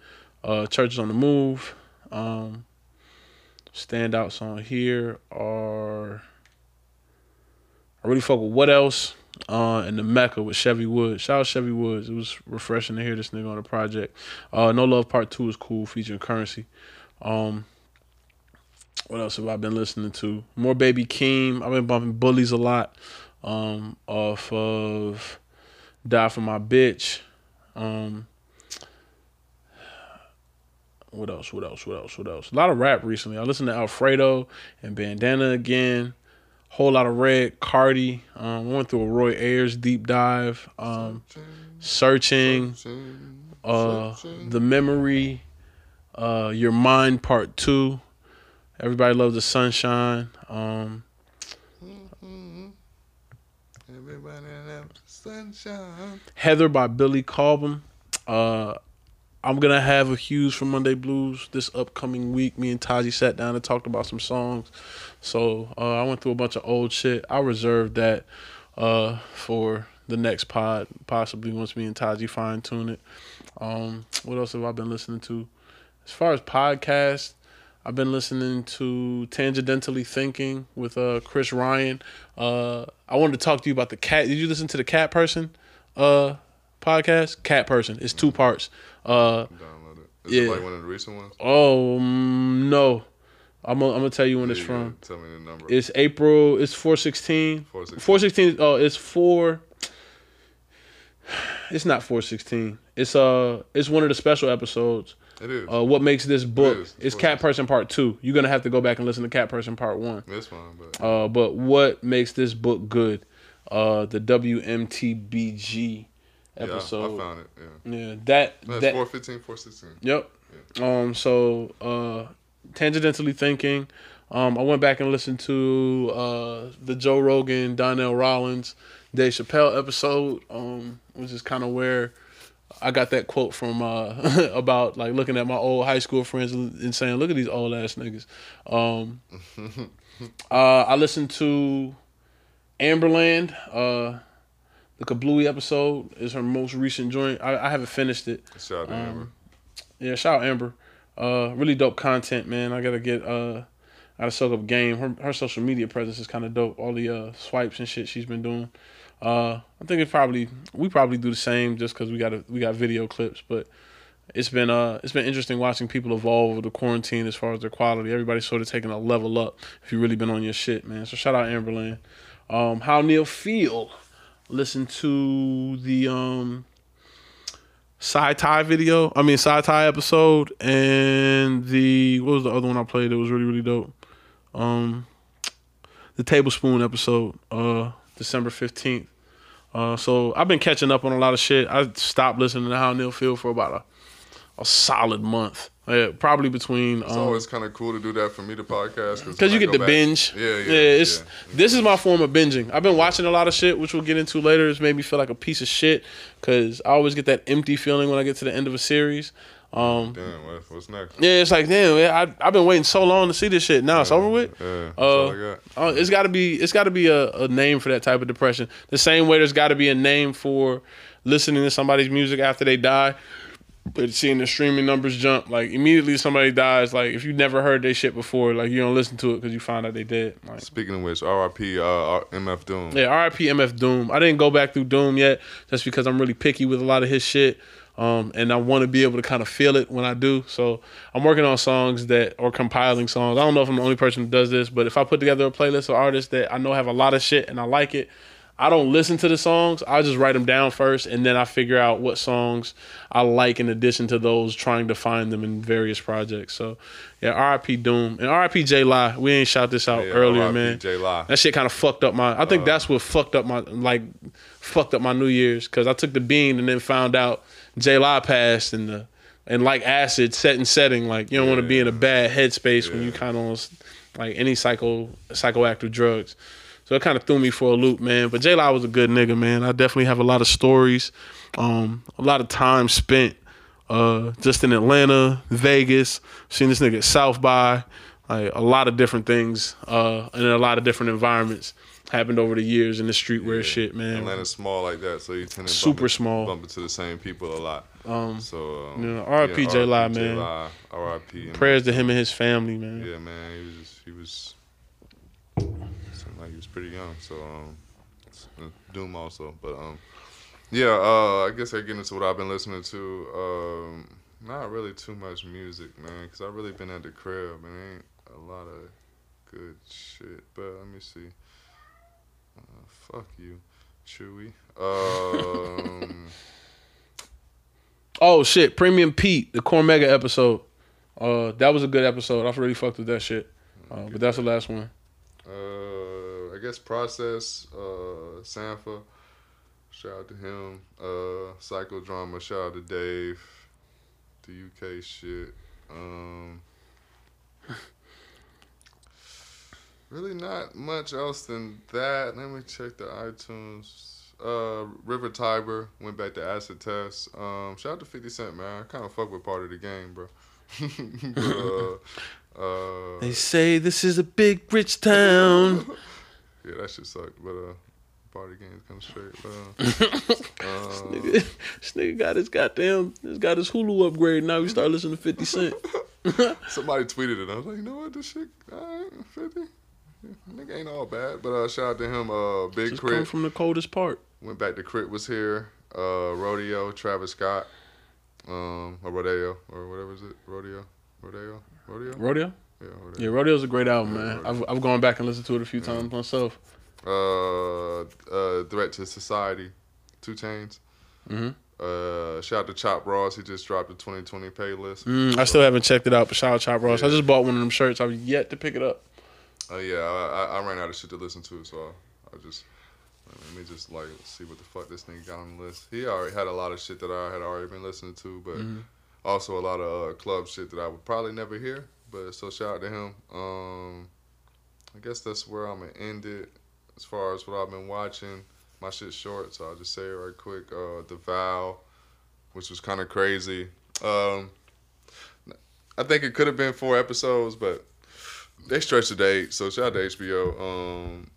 Church is on the Move. Standouts on here are, I really fuck with What Else? And The Mecca with Chevy Woods. Shout out Chevy Woods. It was refreshing to hear this nigga on the project. No Love Part 2 is cool, featuring Currency. What else have I been listening to? More Baby Keem. I've been bumping Bullies a lot. Off of Die For My Bitch. What else? A lot of rap recently. I listened to Alfredo and Bandana again. Whole lot of Red, Cardi. Went through a Roy Ayers deep dive. Searching. The Memory. Your Mind Part 2. Everybody Loves the Sunshine. Everybody Loves the Sunshine. Heather by Billy Cobham. I'm going to have a Hughes from Monday Blues this upcoming week. Me and Taji sat down and talked about some songs. So I went through a bunch of old shit. I reserved that for the next pod, possibly once me and Taji fine-tune it. What else have I been listening to? As far as podcasts, I've been listening to Tangentially Thinking with Chris Ryan. I wanted to talk to you about the cat. Did you listen to the Cat Person podcast? Cat Person. It's 2 parts. Download it. Is it like one of the recent ones? No. I'm going to tell you when it's from. Tell me the number. It's April. It's 4/16. 4/16. Oh, it's 4. It's not 4/16. It's one of the special episodes. It is. What makes this book? It's Cat Person Part 2. You're gonna have to go back and listen to Cat Person Part 1. That's fine, but what makes this book good? The WMTBG episode. Yeah, I found it. Yeah. That's 4/15, 4/16. Yep. Yeah. So Tangentially Thinking. I went back and listened to the Joe Rogan, Donnell Rollins, Dave Chappelle episode. Which is kind of where I got that quote from about like looking at my old high school friends and saying, "Look at these old ass niggas." I listened to Amberland. The Kablooey episode is her most recent joint. I haven't finished it. Shout out to Amber. Yeah, shout out Amber. Really dope content, man. I gotta get I gotta soak up game. Her social media presence is kind of dope. All the swipes and shit she's been doing. I think we probably do the same just because we got video clips, but it's been interesting watching people evolve over the quarantine as far as their quality. Everybody's sort of taking a level up if you've really been on your shit, man. So shout out Amberland. How Neil Feel. Listen to the Sci-Tie video. I mean Sci-Tie episode, and the what was the other one I played that was really dope? The Tablespoon episode. December 15th. So I've been catching up on a lot of shit. I stopped listening to How Neil Feel for about a solid month. Yeah, probably between. It's always kind of cool to do that for me, the podcast, because you get to binge. Yeah. This is my form of binging. I've been watching a lot of shit, which we'll get into later. It's made me feel like a piece of shit because I always get that empty feeling when I get to the end of a series. Damn, what's next? Yeah, it's like, damn, man, I've been waiting so long to see this shit. Now it's over with. Yeah, it's got to be a name for that type of depression. The same way there's got to be a name for listening to somebody's music after they die. But seeing the streaming numbers jump, like immediately somebody dies. Like if you never heard their shit before, like you don't listen to it because you find out they dead. Like, speaking of which, R.I.P. M.F. Doom. Yeah, R.I.P. M.F. Doom. I didn't go back through Doom yet, just because I'm really picky with a lot of his shit, and I want to be able to kind of feel it when I do. So I'm working on songs that, or compiling songs. I don't know if I'm the only person who does this, but if I put together a playlist of artists that I know have a lot of shit and I like it, I don't listen to the songs. I just write them down first, and then I figure out what songs I like in addition to those, trying to find them in various projects. So, yeah, R.I.P. Doom. And R.I.P. J-Lie. We ain't shout this out earlier, R.I.P. man. J-Lie. That shit kind of fucked up my... I think that's what fucked up my New Year's, because I took the bean and then found out J-Lie passed, and like acid, setting. Like, you don't want to be in a bad headspace when you kind of on like any psychoactive drugs. So it kind of threw me for a loop, man. But J-Lo was a good nigga, man. I definitely have a lot of stories, a lot of time spent just in Atlanta, Vegas, seen this nigga at South by, like a lot of different things and in a lot of different environments happened over the years in the streetwear shit, man. Atlanta's small like that, so you tend to bump into the same people a lot. R.I.P. J-Lo, man. R.I.P. Prayers to him and his family, man. Yeah, man. He was like he was pretty young, so Doom also, but I guess I get into what I've been listening to. Not really too much music, man, because I've really been at the crib and it ain't a lot of good shit. But let me see. Fuck you, Chewy. Oh shit, Premium Pete, the Cormega episode. That was a good episode. I really fucked with that shit. But that's the last one. I guess Process, Sanfa, shout out to him. Psychodrama, shout out to Dave. The UK shit. Really not much else than that. Let me check the iTunes. River Tiber went back to acid test. Shout out to 50 Cent, man. I kind of fuck with Part of the Game, bro. But, they say this is a big rich town. Yeah, that shit sucked, but party games come straight. This nigga got his goddamn, Hulu upgrade. Now we start listening to 50 Cent. Somebody tweeted it. I was like, you know what, this shit, all right, 50. Nigga ain't all bad, but shout out to him. Big Just Crit come from the coldest part. Went back to Crit was here. Rodeo, Travis Scott, or Rodeo or whatever is it, Rodeo. Yeah, Rodeo's a great album, man. I've gone back and listened to it a few times myself. Threat to Society, 2 Chainz. Mm-hmm. Shout out to Chop Ross. He just dropped the 2020 playlist. I still haven't checked it out, but shout out Chop Ross. I just bought one of them shirts. I've yet to pick it up. I ran out of shit to listen to, so I just... Let me just like see what the fuck this nigga got on the list. He already had a lot of shit that I had already been listening to, but also a lot of club shit that I would probably never hear. But so shout out to him. I guess that's where I'm going to end it. As far as what I've been watching, my shit's short, so I'll just say it right quick. The Vow, which was kind of crazy. I think it could have been 4 episodes, but they stretched it to 8, so shout out to HBO.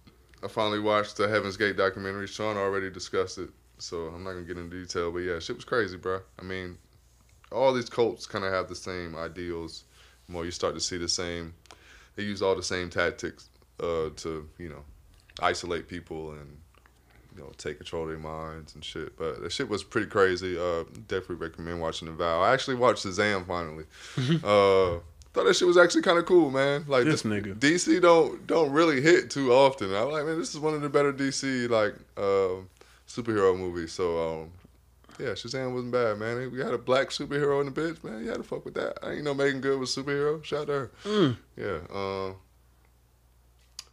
I finally watched the Heaven's Gate documentary. Sean already discussed it, so I'm not going to get into detail. But yeah, shit was crazy, bro. I mean, all these cults kind of have the same ideals. More you start to see the same, they use all the same tactics to, you know, isolate people and, you know, take control of their minds and shit. But that shit was pretty crazy. Definitely recommend watching The Vow. I actually watched Shazam finally. Thought that shit was actually kind of cool, man. Like this nigga. DC don't really hit too often. I'm like, man, this is one of the better DC like superhero movies. So yeah, Shazam wasn't bad, man. We had a black superhero in the bitch, man. You had to fuck with that. I ain't know Megan Good was a superhero. Shout out to her. Yeah.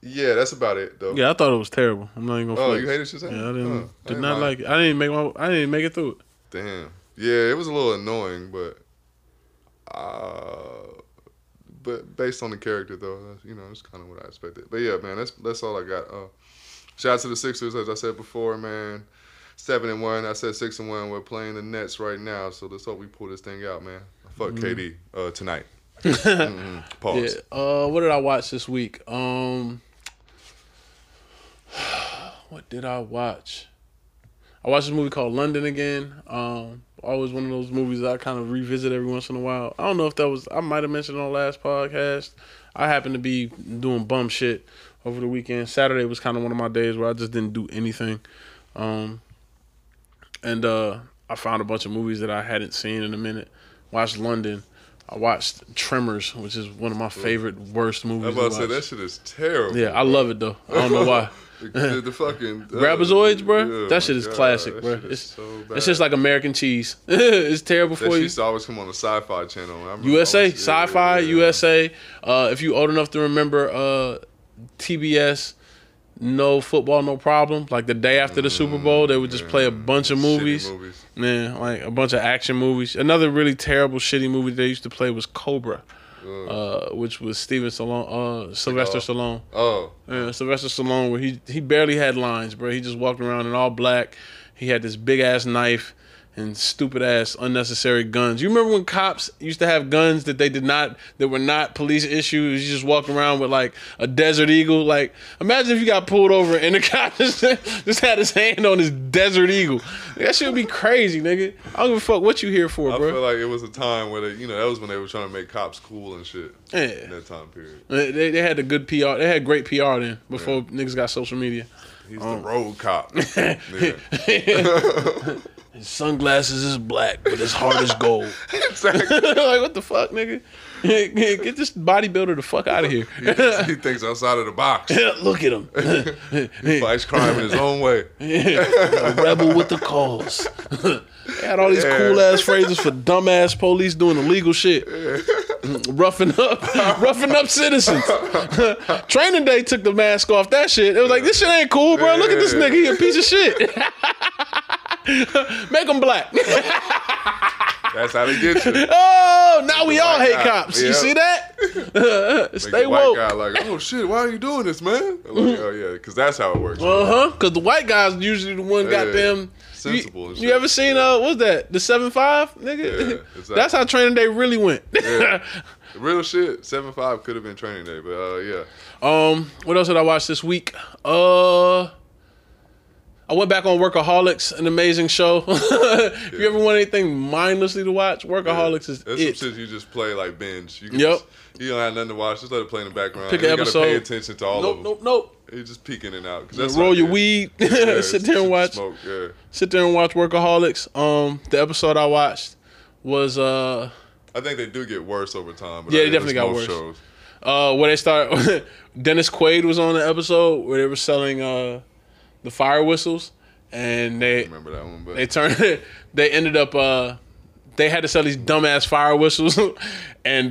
Yeah, that's about it though. Yeah, I thought it was terrible. I'm not even gonna. Oh, you hated Shazam? Yeah, I didn't. Did not like it. I didn't make it through it. Damn. Yeah, it was a little annoying, but based on the character though, that's, you know, that's kind of what I expected. But yeah, man, that's all I got. Shout out to the Sixers, as I said before, man. 7-1. I said 6-1. We're playing the Nets right now, so let's hope we pull this thing out, man. Fuck KD tonight. Pause. Yeah. What did I watch this week? What did I watch? I watched this movie called London Again. Always one of those movies that I kind of revisit every once in a while. I don't know if that was, I might have mentioned it on the last podcast. I happened to be doing bum shit over the weekend. Saturday was kind of one of my days where I just didn't do anything. And I found a bunch of movies that I hadn't seen in a minute. Watched London. I watched Tremors, which is one of my favorite worst movies. I'm about to say that shit is terrible. Yeah, I love it though. I don't know why. The fucking Grabozoids, bro. Yeah, that shit is classic, bro. It's so bad. It's just like American cheese. It's terrible for you. That used to always come on the Sci-Fi channel. USA, Sci-Fi, USA. If you old enough to remember TBS. No football, no problem. Like the day after the Super Bowl, they would just play a bunch of movies. Man, like a bunch of action movies. Another really terrible, shitty movie they used to play was Cobra, which was Sylvester Stallone. Oh, yeah, Sylvester Stallone, where he barely had lines, bro. He just walked around in all black. He had this big ass knife and stupid ass unnecessary guns. You remember when cops used to have guns that were not police issues? You just walked around with like a Desert Eagle. Like, imagine if you got pulled over and the cop just had his hand on his Desert Eagle. That shit would be crazy, nigga. I don't give a fuck what you here for, bro. I feel like it was a time where that was when they were trying to make cops cool and shit. Yeah. In that time period. They had a good PR. They had great PR then before niggas got social media. He's the road cop. His sunglasses is black, but his heart is gold. Exactly. Like, what the fuck, nigga? Get this bodybuilder the fuck out of here. He thinks outside of the box. Look at him. He fights crime in his own way. A rebel with the cause. They had all these cool-ass phrases for dumb-ass police doing illegal shit. Roughing up citizens. Training Day took the mask off that shit. It was like, this shit ain't cool, bro. Look at this nigga. He a piece of shit. Make them black. That's how they get you. Oh, now we all hate cops. You see that? Stay woke. Guy like, oh shit, why are you doing this, man? Like, oh yeah, because that's how it works. Because the white guy's usually the one goddamn sensible. You, and shit. You ever seen what's that? The 7-5, nigga. Yeah, exactly. That's how Training Day really went. Yeah. Real shit. 7-5 could have been Training Day, but yeah. What else did I watch this week? I went back on Workaholics, an amazing show. If you ever want anything mindlessly to watch, Workaholics is that's it. Some shit you just play like binge. You can just, you don't have nothing to watch. Just let it play in the background. Pick an episode. You gotta pay attention to all of them. Nope. You just peek in and out. That's roll your weed. Sit there and watch. Smoke, yeah. Sit there and watch Workaholics. The episode I watched was... I think they do get worse over time. But yeah, they definitely got worse. Shows. Where they start... Dennis Quaid was on the episode where they were selling... the fire whistles, and they remember that one, but they turned it. They ended up. They had to sell these dumbass fire whistles, and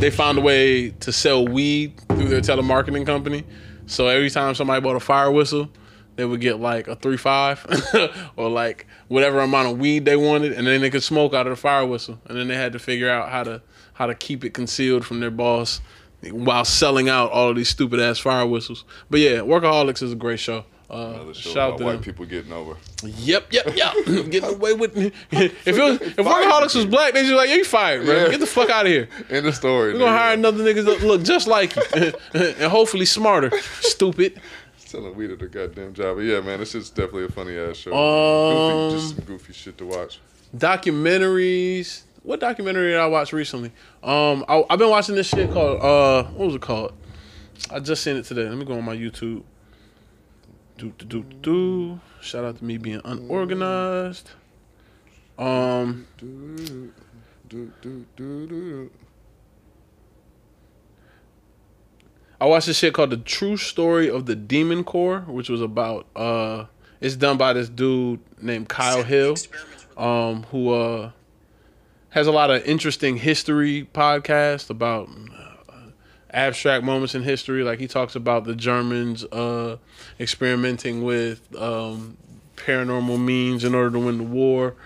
they found a way to sell weed through their telemarketing company. So every time somebody bought a fire whistle, they would get like a 3-5 or like whatever amount of weed they wanted, and then they could smoke out of the fire whistle. And then they had to figure out how to keep it concealed from their boss, while selling out all of these stupid ass fire whistles. But yeah, Workaholics is a great show. Another show shout about white them. People getting over. Yep. Getting away with it. If Workaholics was black, they'd just be like, you fired, bro. Get the fuck out of here. End of story. We're gonna hire another niggas that look just like you and hopefully smarter. Stupid. Selling weed at a goddamn job. But yeah, man, this shit's definitely a funny ass show. Just some goofy shit to watch. Documentaries. What documentary did I watch recently? I've been watching this shit called what was it called? I just seen it today. Let me go on my YouTube. Shout out to me being unorganized. I watched this shit called The True Story of the Demon Corps, which was about it's done by this dude named Kyle Hill, who has a lot of interesting history podcasts about abstract moments in history. Like, he talks about the Germans experimenting with paranormal means in order to win the war.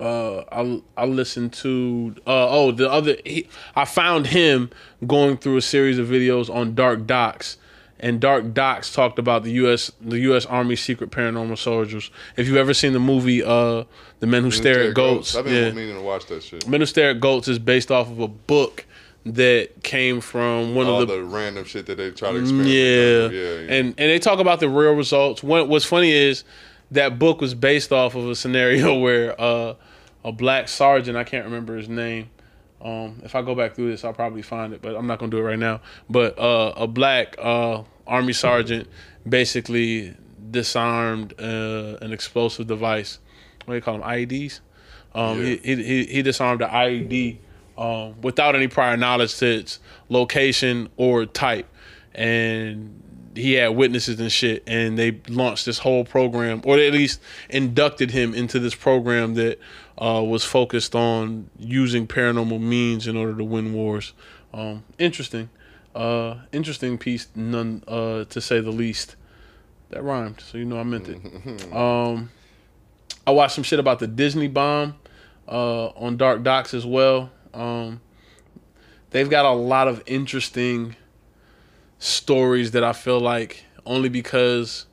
I listened to I found him going through a series of videos on Dark Docs, and Dark Docs talked about the U.S. Army's secret paranormal soldiers. If you've ever seen the movie The Men Who Stare at Goats, I've been meaning to watch that shit. Men Who Stare at Goats is based off of a book that came from one of the random shit that they try to experiment. And they talk about the real results. What's funny is that book was based off of a scenario where a black sergeant, I can't remember his name. If I go back through this, I'll probably find it, but I'm not going to do it right now. But a black Army sergeant basically disarmed an explosive device. What do you call them? IEDs? He disarmed an IED without any prior knowledge to its location or type. And he had witnesses and shit, and they launched this whole program, or they at least inducted him into this program that was focused on using paranormal means in order to win wars. Interesting piece, to say the least. That rhymed, so you know I meant it. I watched some shit about the Disney bomb on Dark Docs as well. They've got a lot of interesting stories that I feel like, only because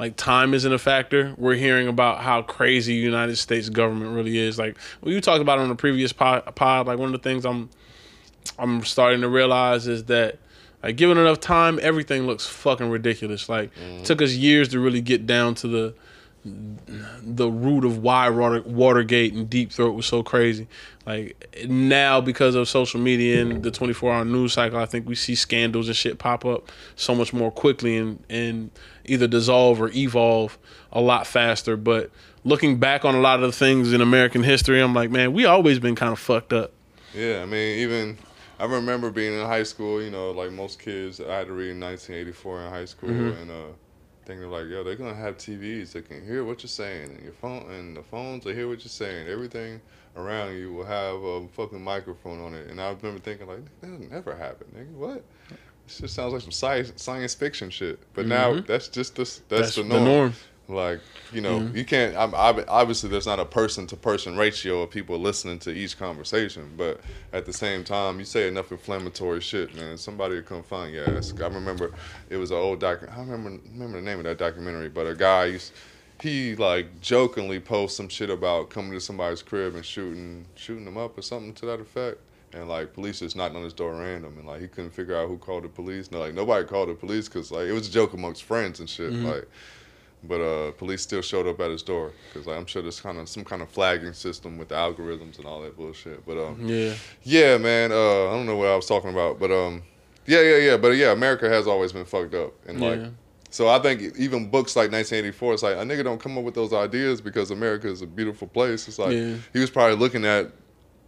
like time isn't a factor, we're hearing about how crazy the United States government really is. Like, you talked about on the previous pod, like, one of the things I'm starting to realize is that, like, given enough time, everything looks fucking ridiculous. Like, it took us years to really get down to the root of why Watergate and Deep Throat was so crazy. Like, now, because of social media and the 24-hour news cycle, I think we see scandals and shit pop up so much more quickly and either dissolve or evolve a lot faster. But looking back on a lot of the things in American history, I'm like, man, we always been kind of fucked up. Yeah, I mean, even I remember being in high school, you know, like most kids, I had to read 1984 in high school, and thinking like, yo, they're gonna have TVs that can hear what you're saying, and your phone and the phones will hear what you're saying. Everything around you will have a fucking microphone on it. And I remember thinking like, that'll never happen, nigga. What? This just sounds like some science fiction shit. But now that's just the norm. Like, you know, you can't. Obviously, there's not a person to person ratio of people listening to each conversation. But at the same time, you say enough inflammatory shit, man, somebody will come find your ass. I remember it was an old documentary. I remember the name of that documentary, but a guy he like jokingly posted some shit about coming to somebody's crib and shooting them up or something to that effect. And like, police just knocked on his door random, and like, he couldn't figure out who called the police. And like, nobody called the police because like, it was a joke amongst friends and shit. Like. But police still showed up at his door because like, I'm sure there's kind of some kind of flagging system with the algorithms and all that bullshit. But yeah, man, I don't know what I was talking about, but yeah. But yeah, America has always been fucked up, and like, so I think even books like 1984, it's like a nigga don't come up with those ideas because America is a beautiful place. It's like he was probably looking at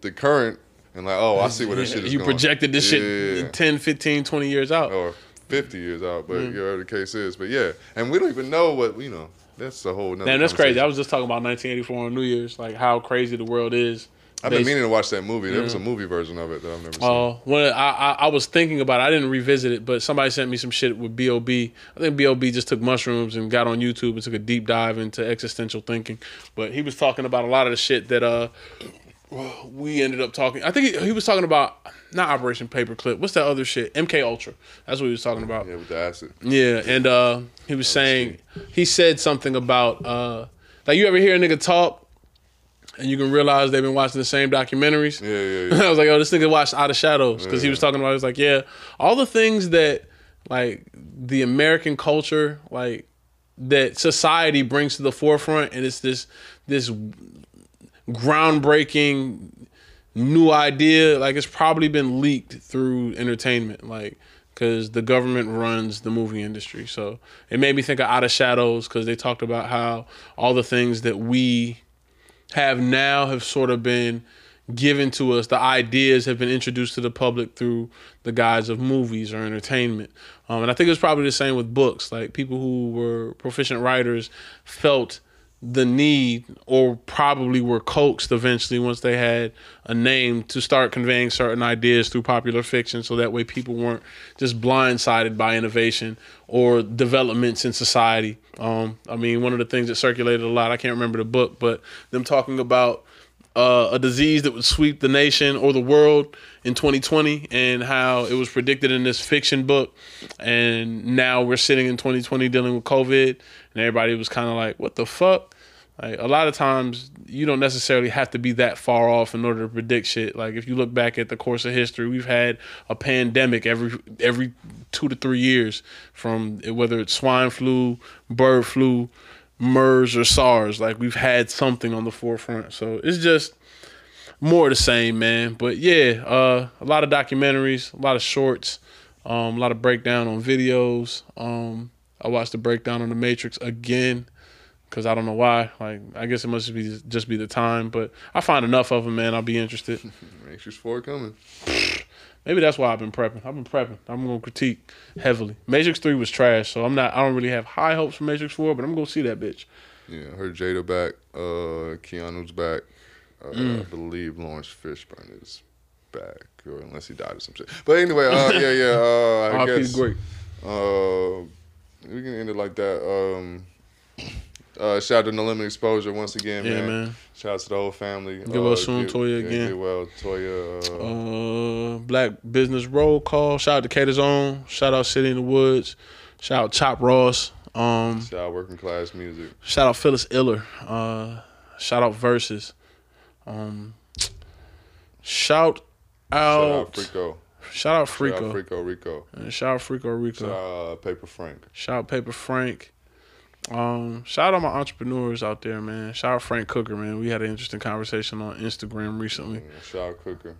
the current and like, oh, I see where this shit is. You projected this shit 10, 15, 20 years out. Or 50 years out, but you know, the case is. But yeah, and we don't even know what, you know, that's a whole nother. Man, that's crazy. I was just talking about 1984 on New Year's, like how crazy the world is. I've been meaning to watch that movie. There was a movie version of it that I've never seen. Well, I was thinking about it. I didn't revisit it, but somebody sent me some shit with B.O.B. I think B.O.B. just took mushrooms and got on YouTube and took a deep dive into existential thinking. But he was talking about a lot of the shit that we ended up talking. I think he was talking about, not Operation Paperclip. What's that other shit? MK Ultra. That's what he was talking about. Yeah, with the acid. Yeah, and he was saying, he said something about, like, you ever hear a nigga talk and you can realize they've been watching the same documentaries? Yeah. I was like, oh, this nigga watched Out of Shadows because he was talking about, he was like, yeah, all the things that, like, the American culture, like, that society brings to the forefront, and it's this groundbreaking new idea, like, it's probably been leaked through entertainment, like, because the government runs the movie industry. So it made me think of Out of Shadows because they talked about how all the things that we have now have sort of been given to us, the ideas have been introduced to the public through the guise of movies or entertainment. And I think it was probably the same with books. Like, people who were proficient writers felt the need, or probably were coaxed eventually once they had a name, to start conveying certain ideas through popular fiction, so that way people weren't just blindsided by innovation or developments in society. I mean, one of the things that circulated a lot, I can't remember the book, but them talking about a disease that would sweep the nation or the world in 2020, and how it was predicted in this fiction book, and now we're sitting in 2020 dealing with COVID, and everybody was kind of like, what the fuck? Like, a lot of times you don't necessarily have to be that far off in order to predict shit. Like, if you look back at the course of history, we've had a pandemic every 2 to 3 years, from whether it's swine flu, bird flu, MERS or SARS. Like, we've had something on the forefront. So it's just more of the same, man. But yeah, a lot of documentaries, a lot of shorts, a lot of breakdown on videos. I watched the breakdown on The Matrix again, because I don't know why. Like, I guess it must be just be the time, but I find enough of them, man. I'll be interested. Matrix 4 coming. Maybe that's why I've been prepping. I'm going to critique heavily. Matrix 3 was trash, so I don't really have high hopes for Matrix 4, but I'm going to see that bitch. Yeah, I heard Jada back. Keanu's back. I believe Lawrence Fishburne is back, or unless he died or some shit. But anyway, I guess. Great. We can end it like that. Shout out to No Limit Exposure once again, man. Shout out to the whole family. Get well soon, Toya, again. Get well, Toya. Black Business Roll Call. Shout out to Cater's Own. Shout out City in the Woods. Shout out Chop Ross. Shout out Working Class Music. Shout out Phyllis Iller. Shout out Versus. Shout out Freako. Shout out Freako. Shout out Freako Rico. And shout out Freako Rico. Shout out Paper Frank. Shout out Paper Frank. Shout out my entrepreneurs out there, man. Shout out Frank Cooker, man. We had an interesting conversation on Instagram recently. Shout out Cooker.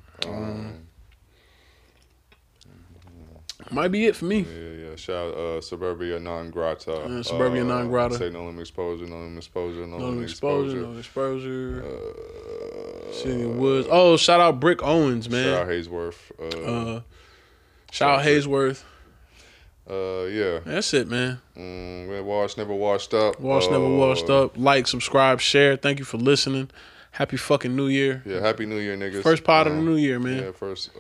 Might be it for me. Yeah. Shout out Suburbia Non Grata. Suburbia Non Grata. Say No Limit Exposure, No Limit Exposure, No Limit Exposure, No Limit Exposure. City of Woods. Oh, shout out Brick Owens, man. Shout out Haysworth. Shout out Haysworth. Yeah. That's it, man. Wash Never Washed Up. Wash Never Washed Up. Like, subscribe, share. Thank you for listening. Happy fucking New Year. Yeah, Happy New Year, niggas. First pod of the New Year, man. Yeah, first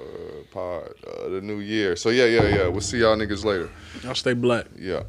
pod of the New Year. So, yeah. We'll see y'all niggas later. Y'all stay black. Yeah.